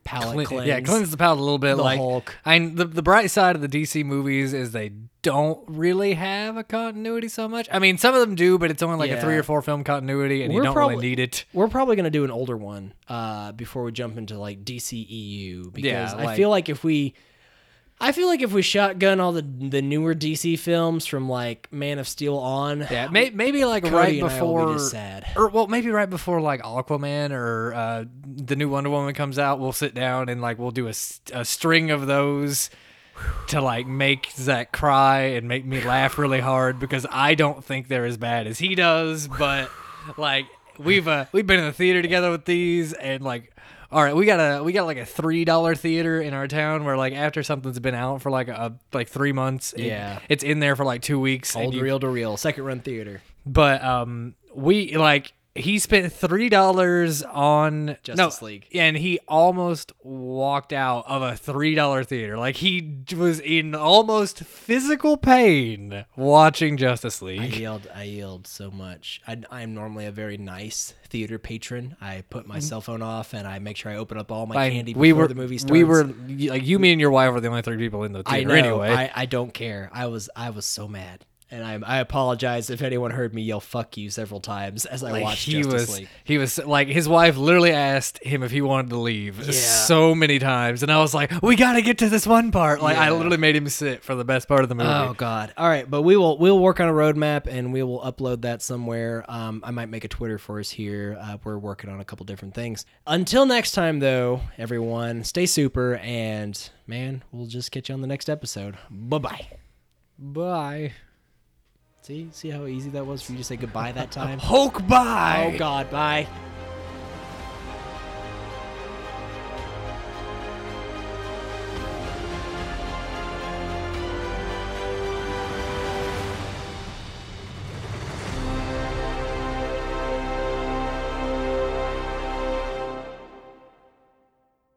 cleanse the palate a little bit. Like, Hulk. The bright side of the DC movies is they don't really have a continuity so much. I mean, some of them do, but it's only like a 3 or 4 film continuity, and you don't really need it. We're probably going to do an older one before we jump into like DCEU, because I feel like if we shotgun all the newer DC films from like Man of Steel on, maybe like Cody right and before, I will be just sad. Or maybe right before like Aquaman or the new Wonder Woman comes out, we'll sit down and like we'll do a string of those to like make Zach cry and make me laugh really hard, because I don't think they're as bad as he does, but like we've been in the theater together with these, and like. All right, we got like a $3 theater in our town where like after something's been out for like 3 months, it's in there for like 2 weeks. Old reel to reel, second run theater. But we like He spent $3 on Justice League, and he almost walked out of a $3 theater. Like, he was in almost physical pain watching Justice League. I yelled so much. I'm normally a very nice theater patron. I put my cell phone off, and I make sure I open up all my candy before the movie starts. We were like, you, me, and your wife were the only three people in the theater. I know, anyway. I don't care. I was so mad. And I apologize if anyone heard me yell "fuck you" several times as I watched Justice League. He was like, his wife literally asked him if he wanted to leave so many times, and I was like, "We got to get to this one part." Like, I literally made him sit for the best part of the movie. Oh God! All right, but we'll work on a roadmap, and we will upload that somewhere. I might make a Twitter for us here. We're working on a couple different things. Until next time, though, everyone, stay super, and man, we'll just catch you on the next episode. Bye-bye. Bye. See how easy that was for you to say goodbye that time? Hulk, bye! Oh, God, bye.